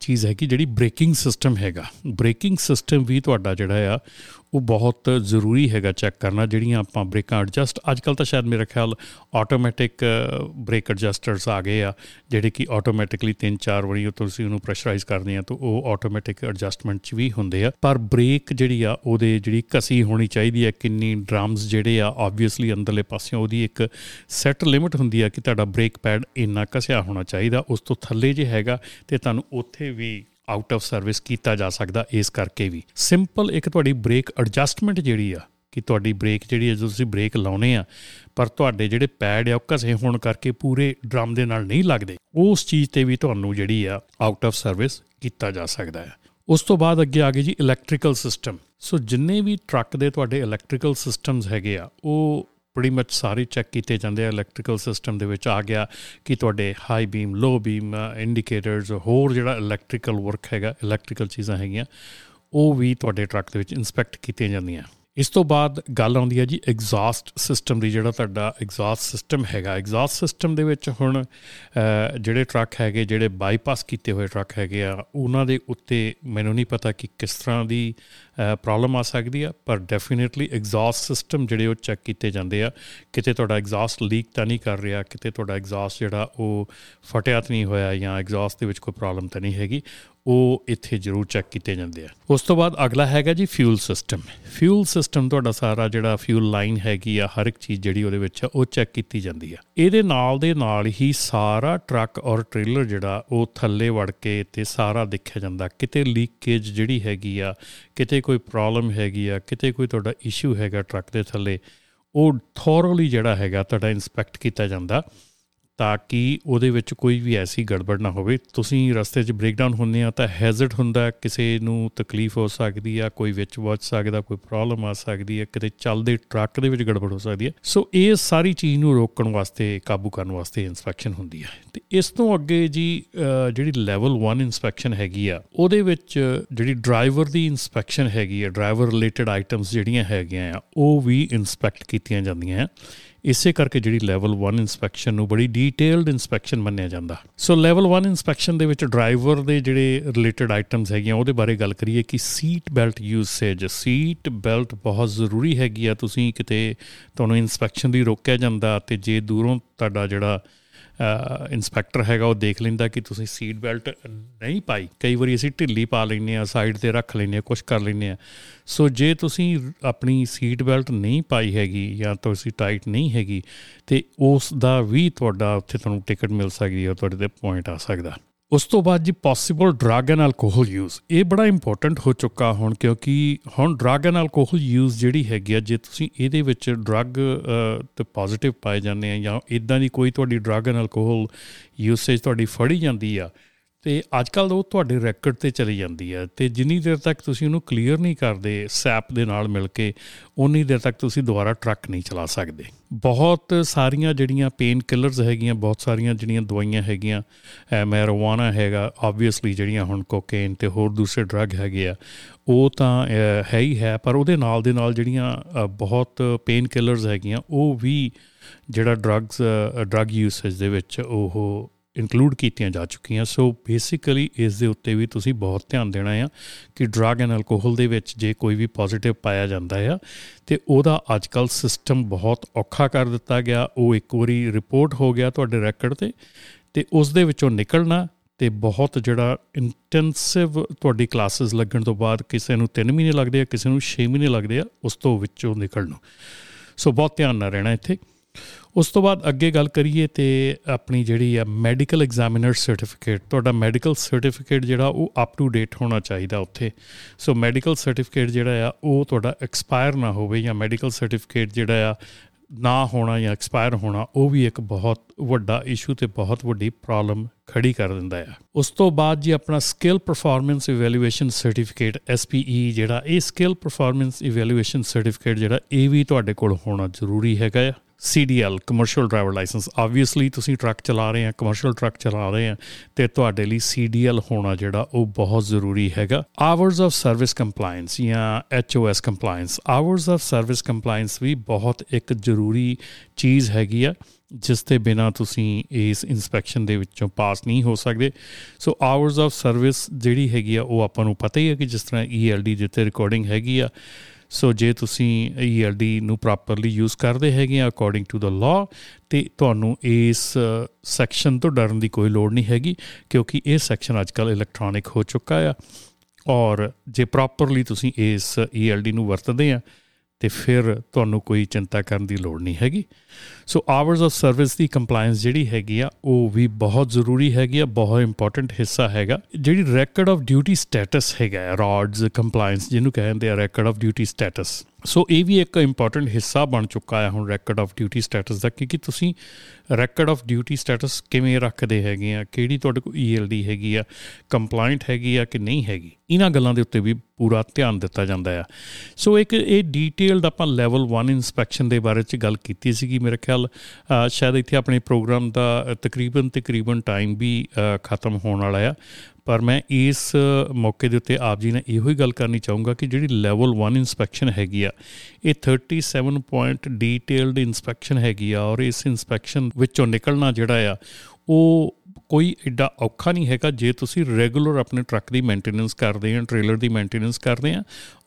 ਚੀਜ਼ ਹੈ ਕਿ ਜਿਹੜੀ ਬ੍ਰੇਕਿੰਗ ਸਿਸਟਮ ਹੈਗਾ, ਬ੍ਰੇਕਿੰਗ ਸਿਸਟਮ ਵੀ ਤੁਹਾਡਾ ਜਿਹੜਾ ਆ ਉਹ ਬਹੁਤ ਜ਼ਰੂਰੀ ਹੈਗਾ ਚੈੱਕ ਕਰਨਾ। ਜਿਹੜੀਆਂ ਆਪਾਂ ਬ੍ਰੇਕਾਂ ਐਡਜਸਟ, ਅੱਜ ਕੱਲ੍ਹ ਤਾਂ ਸ਼ਾਇਦ ਮੇਰੇ ਖਿਆਲ ਆਟੋਮੈਟਿਕ ਬ੍ਰੇਕ ਐਡਜਸਟਰਸ ਆ ਗਏ ਆ, ਜਿਹੜੇ ਕਿ ਆਟੋਮੈਟਿਕਲੀ ਤਿੰਨ ਚਾਰ ਵਾਰੀ ਤੁਸੀਂ ਉਹਨੂੰ ਪ੍ਰੈਸ਼ਰਾਈਜ਼ ਕਰਦੇ ਹਾਂ ਤਾਂ ਉਹ ਆਟੋਮੈਟਿਕ ਐਡਜਸਟਮੈਂਟ 'ਚ ਵੀ ਹੁੰਦੇ ਆ। ਪਰ ਬ੍ਰੇਕ ਜਿਹੜੀ ਆ ਉਹਦੇ ਜਿਹੜੀ ਘਸੀ ਹੋਣੀ ਚਾਹੀਦੀ ਹੈ, ਕਿੰਨੀ ਡਰਮਸ ਜਿਹੜੇ ਆ ਆਬਵੀਅਸਲੀ ਅੰਦਰਲੇ ਪਾਸਿਓਂ ਉਹਦੀ ਇੱਕ ਸੈੱਟ ਲਿਮਿਟ ਹੁੰਦੀ ਆ ਕਿ ਤੁਹਾਡਾ ਬ੍ਰੇਕ ਪੈਡ ਇੰਨਾ ਘਸਿਆ ਹੋਣਾ ਚਾਹੀਦਾ, ਉਸ ਤੋਂ ਥੱਲੇ ਜੇ ਹੈਗਾ ਤੇ ਤੁਹਾਨੂੰ ਉੱਥੇ ਵੀ ਆਊਟ ਆਫ ਸਰਵਿਸ ਕੀਤਾ ਜਾ ਸਕਦਾ। ਇਸ ਕਰਕੇ ਵੀ ਸਿੰਪਲ ਇੱਕ ਤੁਹਾਡੀ ਬ੍ਰੇਕ ਐਡਜਸਟਮੈਂਟ ਜਿਹੜੀ ਆ ਕਿ ਤੁਹਾਡੀ ਬ੍ਰੇਕ ਜਿਹੜੀ ਹੈ, ਜਦੋਂ ਤੁਸੀਂ ਬ੍ਰੇਕ ਲਾਉਣੇ ਆ ਪਰ ਤੁਹਾਡੇ ਜਿਹੜੇ ਪੈਡ ਆ ਉਹ ਘਸੇ ਹੋਣ ਕਰਕੇ ਪੂਰੇ ਡਰਮ ਦੇ ਨਾਲ ਨਹੀਂ ਲੱਗਦੇ, ਉਸ ਚੀਜ਼ 'ਤੇ ਵੀ ਤੁਹਾਨੂੰ ਜਿਹੜੀ ਆ ਆਊਟ ਆਫ ਸਰਵਿਸ ਕੀਤਾ ਜਾ ਸਕਦਾ ਹੈ। ਉਸ ਤੋਂ ਬਾਅਦ ਅੱਗੇ ਆ ਗਏ ਜੀ ਇਲੈਕਟ੍ਰੀਕਲ ਸਿਸਟਮ। ਸੋ ਜਿੰਨੇ ਵੀ ਟਰੱਕ ਦੇ ਤੁਹਾਡੇ ਇਲੈਕਟ੍ਰੀਕਲ ਸਿਸਟਮਸ ਹੈਗੇ ਆ ਉਹ ਬੜੀ ਮਚ ਸਾਰੇ ਚੈੱਕ ਕੀਤੇ ਜਾਂਦੇ ਆ। ਇਲੈਕਟ੍ਰੀਕਲ ਸਿਸਟਮ ਦੇ ਵਿੱਚ ਆ ਗਿਆ ਕਿ ਤੁਹਾਡੇ high beam, low beam, indicators, ਹੋਰ ਜਿਹੜਾ ਇਲੈਕਟ੍ਰੀਕਲ ਵਰਕ ਹੈਗਾ, ਇਲੈਕਟ੍ਰੀਕਲ ਚੀਜ਼ਾਂ ਹੈਗੀਆਂ ਉਹ ਵੀ ਤੁਹਾਡੇ ਟਰੱਕ ਦੇ ਵਿੱਚ ਇੰਸਪੈਕਟ ਕੀਤੀਆਂ ਜਾਂਦੀਆਂ। ਇਸ ਤੋਂ ਬਾਅਦ ਗੱਲ ਆਉਂਦੀ ਹੈ ਜੀ ਐਗਜ਼ੌਸਟ ਸਿਸਟਮ ਦੀ। ਜਿਹੜਾ ਤੁਹਾਡਾ ਐਗਜ਼ੌਸਟ ਸਿਸਟਮ ਹੈਗਾ, ਐਗਜ਼ੌਸਟ ਸਿਸਟਮ ਦੇ ਵਿੱਚ ਹੁਣ ਜਿਹੜੇ ਟਰੱਕ ਹੈਗੇ, ਜਿਹੜੇ ਬਾਈਪਾਸ ਕੀਤੇ ਹੋਏ ਟਰੱਕ ਹੈਗੇ ਆ, ਉਹਨਾਂ ਦੇ ਉੱਤੇ ਮੈਨੂੰ ਨਹੀਂ ਪਤਾ ਕਿ ਕਿਸ ਤਰ੍ਹਾਂ ਦੀ ਪ੍ਰੋਬਲਮ ਆ ਸਕਦੀ ਆ, ਪਰ ਡੈਫੀਨੇਟਲੀ ਐਗਜ਼ੌਸਟ ਸਿਸਟਮ ਜਿਹੜੇ ਉਹ ਚੈੱਕ ਕੀਤੇ ਜਾਂਦੇ ਆ, ਕਿਤੇ ਤੁਹਾਡਾ ਐਗਜ਼ੌਸਟ ਲੀਕ ਤਾਂ ਨਹੀਂ ਕਰ ਰਿਹਾ, ਕਿਤੇ ਤੁਹਾਡਾ ਐਗਜ਼ੌਸਟ ਜਿਹੜਾ ਉਹ ਫਟਿਆ ਤਾਂ ਨਹੀਂ ਹੋਇਆ, ਜਾਂ ਐਗਜ਼ੌਸਟ ਦੇ ਵਿੱਚ ਕੋਈ ਪ੍ਰੋਬਲਮ ਤਾਂ ਨਹੀਂ ਹੈਗੀ, ਉਹ ਇੱਥੇ ਜ਼ਰੂਰ ਚੈੱਕ ਕੀਤੇ ਜਾਂਦੇ ਆ। ਉਸ ਤੋਂ ਬਾਅਦ ਅਗਲਾ ਹੈਗਾ ਜੀ ਫਿਊਲ ਸਿਸਟਮ। ਫਿਊਲ ਸਿਸਟਮ ਤੁਹਾਡਾ ਸਾਰਾ ਜਿਹੜਾ ਫਿਊਲ ਲਾਈਨ ਹੈਗੀ ਆ, ਹਰ ਇੱਕ ਚੀਜ਼ ਜਿਹੜੀ ਉਹਦੇ ਵਿੱਚ ਆ ਉਹ ਚੈੱਕ ਕੀਤੀ ਜਾਂਦੀ ਆ। ਇਹਦੇ ਨਾਲ ਦੇ ਨਾਲ ਹੀ ਸਾਰਾ ਟਰੱਕ ਔਰ ਟ੍ਰੇਲਰ ਜਿਹੜਾ ਉਹ ਥੱਲੇ ਵੜ ਕੇ ਤੇ ਸਾਰਾ ਦੇਖਿਆ ਜਾਂਦਾ, ਕਿਤੇ ਲੀਕੇਜ ਜਿਹੜੀ ਹੈਗੀ ਆ, ਕਿਤੇ ਕੋਈ ਪ੍ਰੋਬਲਮ ਹੈਗੀ ਆ, ਕਿਤੇ ਕੋਈ ਤੁਹਾਡਾ ਇਸ਼ੂ ਹੈਗਾ ਟਰੱਕ ਦੇ ਥੱਲੇ, ਉਹ ਥੋਰੋਲੀ ਜਿਹੜਾ ਹੈਗਾ ਤੁਹਾਡਾ ਇੰਸਪੈਕਟ ਕੀਤਾ ਜਾਂਦਾ ਤਾਂ ਕਿ ਉਹਦੇ ਵਿੱਚ ਕੋਈ ਵੀ ਐਸੀ ਗੜਬੜ ਨਾ ਹੋਵੇ। ਤੁਸੀਂ ਰਸਤੇ 'ਚ ਬ੍ਰੇਕਡਾਊਨ ਹੁੰਦੇ ਆ ਤਾਂ ਹੈਜ਼ਰਡ ਹੁੰਦਾ, ਕਿਸੇ ਨੂੰ ਤਕਲੀਫ ਹੋ ਸਕਦੀ ਆ, ਕੋਈ ਵਿੱਚ ਵੱਜ ਸਕਦਾ, ਕੋਈ ਪ੍ਰੋਬਲਮ ਆ ਸਕਦੀ ਹੈ, ਕਿਤੇ ਚੱਲਦੇ ਟਰੱਕ ਦੇ ਵਿੱਚ ਗੜਬੜ ਹੋ ਸਕਦੀ ਹੈ। ਸੋ ਇਹ ਸਾਰੀ ਚੀਜ਼ ਨੂੰ ਰੋਕਣ ਵਾਸਤੇ, ਕਾਬੂ ਕਰਨ ਵਾਸਤੇ ਇੰਸਪੈਕਸ਼ਨ ਹੁੰਦੀ ਆ। ਅਤੇ ਇਸ ਤੋਂ ਅੱਗੇ ਜੀ ਜਿਹੜੀ ਲੈਵਲ ਇੱਕ ਇੰਸਪੈਕਸ਼ਨ ਹੈਗੀ ਆ, ਉਹਦੇ ਵਿੱਚ ਜਿਹੜੀ ਡਰਾਈਵਰ ਦੀ ਇੰਸਪੈਕਸ਼ਨ ਹੈਗੀ ਆ, ਡਰਾਈਵਰ ਰਿਲੇਟਡ ਆਈਟਮਸ ਜਿਹੜੀਆਂ ਹੈਗੀਆਂ ਆ ਉਹ ਵੀ ਇੰਸਪੈਕਟ ਕੀਤੀਆਂ ਜਾਂਦੀਆਂ ਆ। ਇਸੇ ਕਰਕੇ ਜਿਹੜੀ ਲੈਵਲ ਇੱਕ ਇੰਸਪੈਕਸ਼ਨ ਨੂੰ ਬੜੀ ਡੀਟੇਲਡ ਇੰਸਪੈਕਸ਼ਨ ਮੰਨਿਆ ਜਾਂਦਾ। ਸੋ ਲੈਵਲ ਇੱਕ ਇੰਸਪੈਕਸ਼ਨ ਦੇ ਵਿੱਚ ਡਰਾਈਵਰ ਦੇ ਜਿਹੜੇ ਰਿਲੇਟਡ ਆਈਟਮਸ ਹੈਗੀਆਂ ਉਹਦੇ ਬਾਰੇ ਗੱਲ ਕਰੀਏ ਕਿ seat belt usage. Seat belt ਬਹੁਤ ਜ਼ਰੂਰੀ ਹੈਗੀ ਆ। ਤੁਸੀਂ ਕਿਤੇ ਤੁਹਾਨੂੰ ਇੰਸਪੈਕਸ਼ਨ ਦੀ ਰੋਕਿਆ ਜਾਂਦਾ ਅਤੇ ਜੇ ਦੂਰੋਂ ਤੁਹਾਡਾ ਜਿਹੜਾ ਇੰਸਪੈਕਟਰ ਹੈਗਾ ਉਹ ਦੇਖ ਲੈਂਦਾ ਕਿ ਤੁਸੀਂ ਸੀਟ ਬੈਲਟ ਨਹੀਂ ਪਾਈ, ਕਈ ਵਾਰੀ ਅਸੀਂ ਢਿੱਲੀ ਪਾ ਲੈਂਦੇ ਹਾਂ, ਸਾਈਡ 'ਤੇ ਰੱਖ ਲੈਂਦੇ ਹਾਂ, ਕੁਛ ਕਰ ਲੈਂਦੇ ਹਾਂ। ਸੋ ਜੇ ਤੁਸੀਂ ਆਪਣੀ ਸੀਟ ਬੈਲਟ ਨਹੀਂ ਪਾਈ ਹੈਗੀ ਜਾਂ ਤੁਸੀਂ ਟਾਈਟ ਨਹੀਂ ਹੈਗੀ ਤਾਂ ਉਸ ਦਾ ਵੀ ਤੁਹਾਡਾ ਉੱਥੇ ਤੁਹਾਨੂੰ ਟਿਕਟ ਮਿਲ ਸਕਦੀ ਹੈ, ਤੁਹਾਡੇ 'ਤੇ ਪੁਆਇੰਟ ਆ ਸਕਦਾ। ਉਸ ਤੋਂ ਬਾਅਦ ਜੀ possible drug and alcohol use. ਇਹ ਬੜਾ ਇੰਪੋਰਟੈਂਟ ਹੋ ਚੁੱਕਾ ਹੁਣ, ਕਿਉਂਕਿ ਹੁਣ ਡਰੱਗ ਐਂਡ ਅਲਕੋਹਲ ਯੂਜ਼ ਜਿਹੜੀ ਹੈਗੀ ਆ, ਜੇ ਤੁਸੀਂ ਇਹਦੇ ਵਿੱਚ ਡਰੱਗ ਤੇ ਪੋਜ਼ੀਟਿਵ ਪਾਏ ਜਾਂਦੇ ਆ ਜਾਂ ਇੱਦਾਂ ਦੀ ਕੋਈ ਤੁਹਾਡੀ ਡਰੱਗ ਐਂਡ ਅਲਕੋਹਲ ਯੂਸੇਜ ਤੁਹਾਡੀ ਫੜੀ ਜਾਂਦੀ ਆ ਅਤੇ ਅੱਜ ਕੱਲ੍ਹ ਉਹ ਤੁਹਾਡੇ ਰੈਕਡ 'ਤੇ ਚਲੀ ਜਾਂਦੀ ਹੈ ਅਤੇ ਜਿੰਨੀ ਦੇਰ ਤੱਕ ਤੁਸੀਂ ਉਹਨੂੰ ਕਲੀਅਰ ਨਹੀਂ ਕਰਦੇ ਸੈਪ ਦੇ ਨਾਲ ਮਿਲ ਕੇ, ਉਨੀ ਦੇਰ ਤੱਕ ਤੁਸੀਂ ਦੁਬਾਰਾ ਟਰੱਕ ਨਹੀਂ ਚਲਾ ਸਕਦੇ। ਬਹੁਤ ਸਾਰੀਆਂ ਜਿਹੜੀਆਂ ਪੇਨ ਕਿਲਰਸ ਹੈਗੀਆਂ, ਬਹੁਤ ਸਾਰੀਆਂ ਜਿਹੜੀਆਂ ਦਵਾਈਆਂ ਹੈਗੀਆਂ, ਮੈਰੀਜੁਆਨਾ ਹੈਗਾ, ਆਬਵੀਅਸਲੀ ਜਿਹੜੀਆਂ ਹੁਣ ਕੋਕੇਨ ਅਤੇ ਹੋਰ ਦੂਸਰੇ ਡਰੱਗ ਹੈਗੇ ਆ ਉਹ ਤਾਂ ਹੈ ਹੀ ਹੈ, ਪਰ ਉਹਦੇ ਨਾਲ ਦੇ ਨਾਲ ਜਿਹੜੀਆਂ ਬਹੁਤ ਪੇਨ ਕਿਲਰਸ ਹੈਗੀਆਂ ਉਹ ਵੀ ਜਿਹੜਾ ਡਰੱਗਸ ਡਰੱਗ ਯੂਸੇਜ ਦੇ ਵਿੱਚ ਉਹ ਇਨਕਲੂਡ ਕੀਤੀਆਂ ਜਾ ਚੁੱਕੀਆਂ। ਸੋ ਬੇਸਿਕਲੀ ਇਸ ਦੇ ਉੱਤੇ ਵੀ ਤੁਸੀਂ ਬਹੁਤ ਧਿਆਨ ਦੇਣਾ ਆ ਕਿ ਡਰੱਗ ਐਂਡ ਅਲਕੋਹਲ ਦੇ ਵਿੱਚ ਜੇ ਕੋਈ ਵੀ ਪੋਜ਼ੀਟਿਵ ਪਾਇਆ ਜਾਂਦਾ ਆ ਅਤੇ ਉਹਦਾ ਅੱਜ ਕੱਲ੍ਹ ਸਿਸਟਮ ਬਹੁਤ ਔਖਾ ਕਰ ਦਿੱਤਾ ਗਿਆ। ਉਹ ਇੱਕ ਵਾਰੀ ਰਿਪੋਰਟ ਹੋ ਗਿਆ ਤੁਹਾਡੇ ਰੈਕਡ 'ਤੇ ਅਤੇ ਉਸ ਦੇ ਵਿੱਚੋਂ ਨਿਕਲਣਾ ਅਤੇ ਬਹੁਤ ਜਿਹੜਾ ਇੰਟੈਂਸਿਵ ਤੁਹਾਡੀ ਕਲਾਸਿਸ ਲੱਗਣ ਤੋਂ ਬਾਅਦ, ਕਿਸੇ ਨੂੰ ਤਿੰਨ ਮਹੀਨੇ ਲੱਗਦੇ ਆ, ਕਿਸੇ ਨੂੰ ਛੇ ਮਹੀਨੇ ਲੱਗਦੇ ਆ ਉਸ ਤੋਂ ਵਿੱਚੋਂ ਨਿਕਲਣ ਨੂੰ। ਸੋ ਬਹੁਤ ਧਿਆਨ ਨਾਲ ਰਹਿਣਾ ਇੱਥੇ। ਉਸ ਤੋਂ ਬਾਅਦ ਅੱਗੇ ਗੱਲ ਕਰੀਏ ਤੇ ਆਪਣੀ ਜਿਹੜੀ ਆ ਮੈਡੀਕਲ ਐਗਜ਼ਾਮੀਨਰ ਸਰਟੀਫਿਕੇਟ, ਤੁਹਾਡਾ ਮੈਡੀਕਲ ਸਰਟੀਫਿਕੇਟ ਜਿਹੜਾ ਉਹ ਅਪ ਟੂ ਡੇਟ ਹੋਣਾ ਚਾਹੀਦਾ ਉੱਥੇ। ਸੋ ਮੈਡੀਕਲ ਸਰਟੀਫਿਕੇਟ ਜਿਹੜਾ ਆ ਉਹ ਤੁਹਾਡਾ ਐਕਸਪਾਇਰ ਨਾ ਹੋਵੇ ਜਾਂ ਮੈਡੀਕਲ ਸਰਟੀਫਿਕੇਟ ਜਿਹੜਾ ਆ ਨਾ ਹੋਣਾ ਜਾਂ ਐਕਸਪਾਇਰ ਹੋਣਾ ਉਹ ਵੀ ਇੱਕ ਬਹੁਤ ਵੱਡਾ ਇਸ਼ੂ ਅਤੇ ਬਹੁਤ ਵੱਡੀ ਪ੍ਰੋਬਲਮ ਖੜੀ ਕਰ ਦਿੰਦਾ ਆ। ਉਸ ਤੋਂ ਬਾਅਦ ਜੀ ਆਪਣਾ skill performance evaluation certificate S P E ਜਿਹੜਾ, ਇਹ ਸਕਿੱਲ ਪਰਫਾਰਮੈਂਸ ਇਵੈਲੂਏਸ਼ਨ ਸਰਟੀਫਿਕੇਟ ਜਿਹੜਾ ਇਹ ਵੀ ਤੁਹਾਡੇ ਕੋਲ ਹੋਣਾ ਜ਼ਰੂਰੀ ਹੈਗਾ ਆ। C D L commercial driver licence, obviously ਤੁਸੀਂ ਟਰੱਕ ਚਲਾ ਰਹੇ ਆ, ਕਮਰਸ਼ੀਅਲ ਟਰੱਕ ਚਲਾ ਰਹੇ ਆ ਅਤੇ ਤੁਹਾਡੇ ਲਈ ਸੀ ਡੀ ਐਲ ਹੋਣਾ ਜਿਹੜਾ ਉਹ ਬਹੁਤ ਜ਼ਰੂਰੀ ਹੈਗਾ। ਆਵਰਸ ਆਫ ਸਰਵਿਸ ਕੰਪਲਾਇੰਸ ਜਾਂ H O S compliance, hours of service compliance ਵੀ ਬਹੁਤ ਇੱਕ ਜ਼ਰੂਰੀ ਚੀਜ਼ ਹੈਗੀ ਆ ਜਿਸ ਦੇ ਬਿਨਾਂ ਤੁਸੀਂ ਇਸ ਇੰਸਪੈਕਸ਼ਨ ਦੇ ਵਿੱਚੋਂ ਪਾਸ ਨਹੀਂ ਹੋ ਸਕਦੇ। ਸੋ ਆਵਰਸ ਆਫ ਸਰਵਿਸ ਜਿਹੜੀ ਹੈਗੀ ਆ ਉਹ ਆਪਾਂ ਨੂੰ ਪਤਾ ਹੀ ਹੈ ਕਿ ਜਿਸ ਤਰ੍ਹਾਂ ਈ ਐਲ ਡੀ ਦੇ 'ਤੇ ਰਿਕਾਰਡਿੰਗ ਹੈਗੀ ਆ। ਸੋ ਜੇ ਤੁਸੀਂ ਈ ਐਲ ਡੀ ਨੂੰ ਪ੍ਰੋਪਰਲੀ ਯੂਜ਼ ਕਰਦੇ ਹੈਗੇ ਆ ਅਕੋਰਡਿੰਗ ਟੂ ਦਾ ਲਾਅ, ਅਤੇ ਤੁਹਾਨੂੰ ਇਸ ਸੈਕਸ਼ਨ ਤੋਂ ਡਰਨ ਦੀ ਕੋਈ ਲੋੜ ਨਹੀਂ ਹੈਗੀ ਕਿਉਂਕਿ ਇਹ ਸੈਕਸ਼ਨ ਅੱਜ ਕੱਲ੍ਹ ਇਲੈਕਟ੍ਰੋਨਿਕ ਹੋ ਚੁੱਕਾ ਆ। ਔਰ ਜੇ ਪ੍ਰੋਪਰਲੀ ਤੁਸੀਂ ਇਸ ਈ ਐਲ ਡੀ ਨੂੰ ਵਰਤਦੇ ਆ ਅਤੇ ਫਿਰ ਤੁਹਾਨੂੰ ਕੋਈ ਚਿੰਤਾ ਕਰਨ ਦੀ ਲੋੜ ਨਹੀਂ ਹੈਗੀ। ਸੋ ਆਵਰਸ ਆਫ ਸਰਵਿਸ ਦੀ ਕੰਪਲਾਇੰਸ ਜਿਹੜੀ ਹੈਗੀ ਆ ਉਹ ਵੀ ਬਹੁਤ ਜ਼ਰੂਰੀ ਹੈਗੀ ਆ, ਬਹੁਤ ਇੰਪੋਰਟੈਂਟ ਹਿੱਸਾ ਹੈਗਾ। ਜਿਹੜੀ ਰੈਕਡ ਆਫ ਡਿਊਟੀ ਸਟੇਟਸ ਹੈਗਾ ਆ, ਰੋਡਸ ਕੰਪਲਾਇੰਸ ਜਿਹਨੂੰ ਕਹਿੰਦੇ ਆ record of duty status, so ਇਹ ਵੀ ਇੱਕ ਇੰਪੋਰਟੈਂਟ ਹਿੱਸਾ ਬਣ ਚੁੱਕਾ ਹੈ ਹੁਣ ਰੈਕਡ ਆਫ ਡਿਊਟੀ ਸਟੇਟਸ ਦਾ, ਕਿਉਂਕਿ ਤੁਸੀਂ ਰੈਕਡ ਆਫ ਡਿਊਟੀ ਸਟੇਟਸ ਕਿਵੇਂ ਰੱਖਦੇ ਹੈਗੇ ਆ, ਕਿਹੜੀ ਤੁਹਾਡੇ ਕੋਲ ਈ ਐਲ ਡੀ ਹੈਗੀ ਆ, ਕੰਪਲਾਇੰਟ ਹੈਗੀ ਆ ਕਿ ਨਹੀਂ ਹੈਗੀ, ਇਹਨਾਂ ਗੱਲਾਂ ਦੇ ਉੱਤੇ ਵੀ ਪੂਰਾ ਧਿਆਨ ਦਿੱਤਾ ਜਾਂਦਾ ਆ। ਸੋ ਇੱਕ ਇਹ ਡੀਟੇਲਡ ਆਪਾਂ ਲੈਵਲ ਵਨ ਇੰਸਪੈਕਸ਼ਨ ਦੇ ਬਾਰੇ 'ਚ ਗੱਲ ਕੀਤੀ ਸੀਗੀ, ਮੇਰਾ ਖਿਆਲ ਸ਼ਾਇਦ ਇੱਥੇ ਆਪਣੇ ਪ੍ਰੋਗਰਾਮ ਦਾ ਤਕਰੀਬਨ ਤਕਰੀਬਨ ਟਾਈਮ ਵੀ ਖਤਮ ਹੋਣ ਵਾਲਾ ਆ, ਪਰ ਮੈਂ ਇਸ ਮੌਕੇ ਦੇ ਉੱਤੇ ਆਪ ਜੀ ਨੇ ਇਹੋ ਹੀ ਗੱਲ ਕਰਨੀ ਚਾਹੂੰਗਾ ਕਿ ਜਿਹੜੀ ਲੈਵਲ ਵਨ ਇੰਸਪੈਕਸ਼ਨ ਹੈਗੀ ਆ ਇਹ ਸੈਂਤਾਲੀ ਪੁਆਇੰਟ ਡੀਟੇਲਡ ਇੰਸਪੈਕਸ਼ਨ ਹੈਗੀ ਆ, ਔਰ ਇਸ ਇੰਸਪੈਕਸ਼ਨ ਵਿੱਚੋਂ ਨਿਕਲਣਾ ਜਿਹੜਾ ਆ ਉਹ ਕੋਈ ਐਡਾ ਔਖਾ ਨਹੀਂ ਹੈਗਾ ਜੇ ਤੁਸੀਂ ਰੈਗੂਲਰ ਆਪਣੇ ਟਰੱਕ ਦੀ ਮੇਨਟੇਨੈਂਸ ਕਰਦੇ ਆ, ਟ੍ਰੇਲਰ ਦੀ ਮੇਨਟੇਨੈਂਸ ਕਰਦੇ ਆ,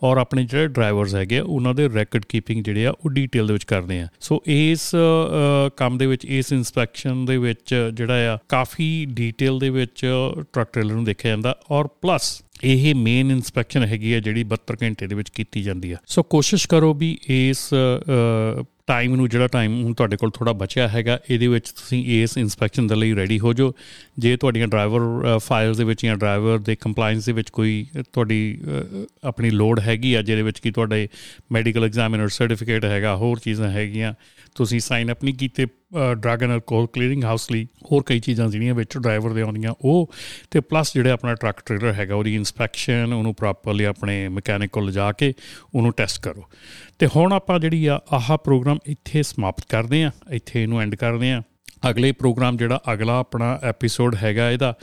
ਔਰ ਆਪਣੇ ਜਿਹੜੇ ਡਰਾਈਵਰਸ ਹੈਗੇ ਆ ਉਹਨਾਂ ਦੇ ਰੈਕਡ ਕੀਪਿੰਗ ਜਿਹੜੇ ਆ ਉਹ ਡੀਟੇਲ ਦੇ ਵਿੱਚ ਕਰਦੇ ਆ। ਸੋ ਇਸ ਕੰਮ ਦੇ ਵਿੱਚ, ਇਸ ਇੰਸਪੈਕਸ਼ਨ ਦੇ ਵਿੱਚ ਜਿਹੜਾ ਆ ਕਾਫੀ ਡੀਟੇਲ ਦੇ ਵਿੱਚ ਟਰੱਕ ਟ੍ਰੇਲਰ ਨੂੰ ਦੇਖਿਆ ਜਾਂਦਾ, ਔਰ ਪਲੱਸ ਇਹ ਮੇਨ ਇੰਸਪੈਕਸ਼ਨ ਹੈਗੀ ਆ ਜਿਹੜੀ ਬਹੱਤਰ ਘੰਟੇ ਦੇ ਵਿੱਚ ਕੀਤੀ ਜਾਂਦੀ ਆ। ਸੋ ਕੋਸ਼ਿਸ਼ ਕਰੋ ਵੀ ਇਸ ਟਾਈਮ ਨੂੰ, ਜਿਹੜਾ ਟਾਈਮ ਹੁਣ ਤੁਹਾਡੇ ਕੋਲ ਥੋੜ੍ਹਾ ਬਚਿਆ ਹੈਗਾ, ਇਹਦੇ ਵਿੱਚ ਤੁਸੀਂ ਇਸ ਇੰਸਪੈਕਸ਼ਨ ਦੇ ਲਈ ਰੈਡੀ ਹੋ ਜਾਓ। ਜੇ ਤੁਹਾਡੀਆਂ ਡਰਾਈਵਰ ਫਾਈਲਸ ਦੇ ਵਿੱਚ ਜਾਂ ਡਰਾਈਵਰ ਦੇ ਕੰਪਲਾਇੰਸ ਦੇ ਵਿੱਚ ਕੋਈ ਤੁਹਾਡੀ ਆਪਣੀ ਲੋੜ ਹੈਗੀ ਆ ਜਿਹਦੇ ਵਿੱਚ ਕਿ ਤੁਹਾਡੇ ਮੈਡੀਕਲ ਐਗਜ਼ਾਮੀਨਰ ਸਰਟੀਫਿਕੇਟ ਹੈਗਾ, ਹੋਰ ਚੀਜ਼ਾਂ ਹੈਗੀਆਂ, ਤੁਸੀਂ ਸਾਈਨ ਅਪ ਨਹੀਂ ਕੀਤੇ drug and alcohol clearinghouse ਲਈ, ਹੋਰ ਕਈ ਚੀਜ਼ਾਂ ਜਿਹੜੀਆਂ ਵਿੱਚ ਡਰਾਈਵਰ ਦੇ ਆਉਂਦੀਆਂ ਉਹ, ਅਤੇ ਪਲੱਸ ਜਿਹੜਾ ਆਪਣਾ ਟਰੱਕ ਟ੍ਰੇਲਰ ਹੈਗਾ ਉਹਦੀ ਇੰਸਪੈਕਸ਼ਨ, ਉਹਨੂੰ ਪ੍ਰੋਪਰਲੀ ਆਪਣੇ ਮਕੈਨਿਕ ਕੋਲ ਲਿਜਾ ਕੇ ਉਹਨੂੰ ਟੈਸਟ ਕਰੋ। ਅਤੇ ਹੁਣ ਆਪਾਂ ਜਿਹੜੀ ਆ ਆਹ ਪ੍ਰੋਗਰਾਮ ਇੱਥੇ ਸਮਾਪਤ ਕਰਦੇ ਹਾਂ, ਇੱਥੇ ਇਹਨੂੰ ਐਂਡ ਕਰਦੇ ਹਾਂ। ਅਗਲੇ ਪ੍ਰੋਗਰਾਮ ਜਿਹੜਾ ਅਗਲਾ ਆਪਣਾ ਐਪੀਸੋਡ ਹੈਗਾ ਇਹਦਾ,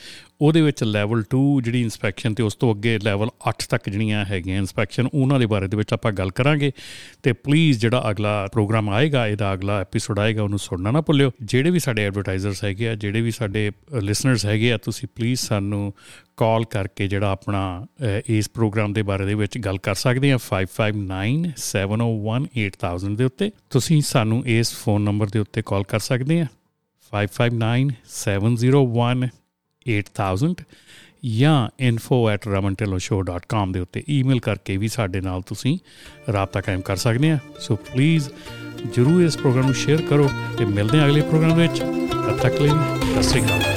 ਉਹਦੇ ਵਿੱਚ ਲੈਵਲ ਟੂ ਜਿਹੜੀ ਇੰਸਪੈਕਸ਼ਨ ਅਤੇ ਉਸ ਤੋਂ ਅੱਗੇ ਲੈਵਲ ਅੱਠ ਤੱਕ ਜਿਹੜੀਆਂ ਹੈਗੀਆਂ ਇੰਸਪੈਕਸ਼ਨ ਉਹਨਾਂ ਦੇ ਬਾਰੇ ਦੇ ਵਿੱਚ ਆਪਾਂ ਗੱਲ ਕਰਾਂਗੇ। ਅਤੇ ਪਲੀਜ਼ ਜਿਹੜਾ ਅਗਲਾ ਪ੍ਰੋਗਰਾਮ ਆਏਗਾ, ਇਹਦਾ ਅਗਲਾ ਐਪੀਸੋਡ ਆਏਗਾ, ਉਹਨੂੰ ਸੁਣਨਾ ਨਾ ਭੁੱਲਿਓ। ਜਿਹੜੇ ਵੀ ਸਾਡੇ ਐਡਵਰਟਾਈਜ਼ਰਸ ਹੈਗੇ ਆ, ਜਿਹੜੇ ਵੀ ਸਾਡੇ ਲਿਸਨਰਸ ਹੈਗੇ ਆ, ਤੁਸੀਂ ਪਲੀਜ਼ ਸਾਨੂੰ ਕਾਲ ਕਰਕੇ ਜਿਹੜਾ ਆਪਣਾ ਇਸ ਪ੍ਰੋਗਰਾਮ ਦੇ ਬਾਰੇ ਦੇ ਵਿੱਚ ਗੱਲ ਕਰ ਸਕਦੇ ਆ ਫਾਈਵ ਫਾਈਵ ਨਾਈਨ ਸੈਵਨ ਓ ਵਨ ਏਟ ਥਾਊਜ਼ੈਂਡ ਦੇ ਉੱਤੇ। ਤੁਸੀਂ ਸਾਨੂੰ ਇਸ ਫੋਨ ਨੰਬਰ ਦੇ ਉੱਤੇ ਕਾਲ ਕਰ ਸਕਦੇ ਆ five five nine seven zero one eight thousand, ਜਾਂ info at Raman Dhillon show dot com ਦੇ ਉੱਤੇ ਈਮੇਲ ਕਰਕੇ ਵੀ ਸਾਡੇ ਨਾਲ ਤੁਸੀਂ ਰਾਬਤਾ ਕਾਇਮ ਕਰ ਸਕਦੇ ਆ। ਸੋ ਪਲੀਜ਼ ਜ਼ਰੂਰ ਇਸ ਪ੍ਰੋਗਰਾਮ ਨੂੰ ਸ਼ੇਅਰ ਕਰੋ ਅਤੇ ਮਿਲਦੇ ਹਾਂ ਅਗਲੇ ਪ੍ਰੋਗਰਾਮ ਵਿੱਚ। ਤਦ ਤੱਕ ਲਈ ਸਤਿ ਸ਼੍ਰੀ ਅਕਾਲ।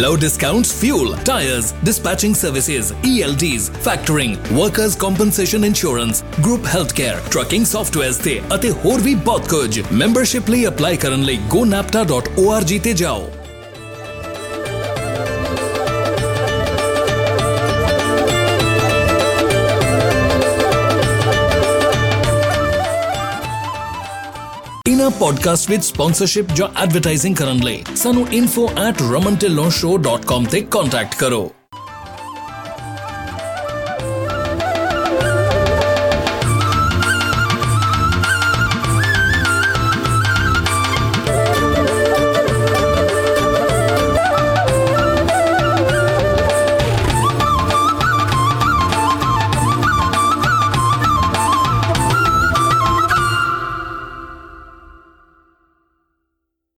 Low discounts, fuel, tires, dispatching services, E L Ds, factoring, workers' compensation insurance, group healthcare, trucking softwares ਤੇ ਅਤੇ ਹੋਰ ਵੀ ਬਹੁਤ ਕੁਝ। membership ਲਈ apply ਕਰਨ ਲਈ go napta dot org ਤੇ ਜਾਓ। ਪੋਡਕਾਸਟ ਵਿੱਚ ਸਪਾਂਸਰਸ਼ਿਪ ਜਾਂ ਐਡਵਰਟਾਈਜ਼ਿੰਗ ਕਰਨ ਲਈ ਸਾਨੂੰ info at raman tillon show dot com ਤੇ ਕੰਟੈਕਟ ਕਰੋ।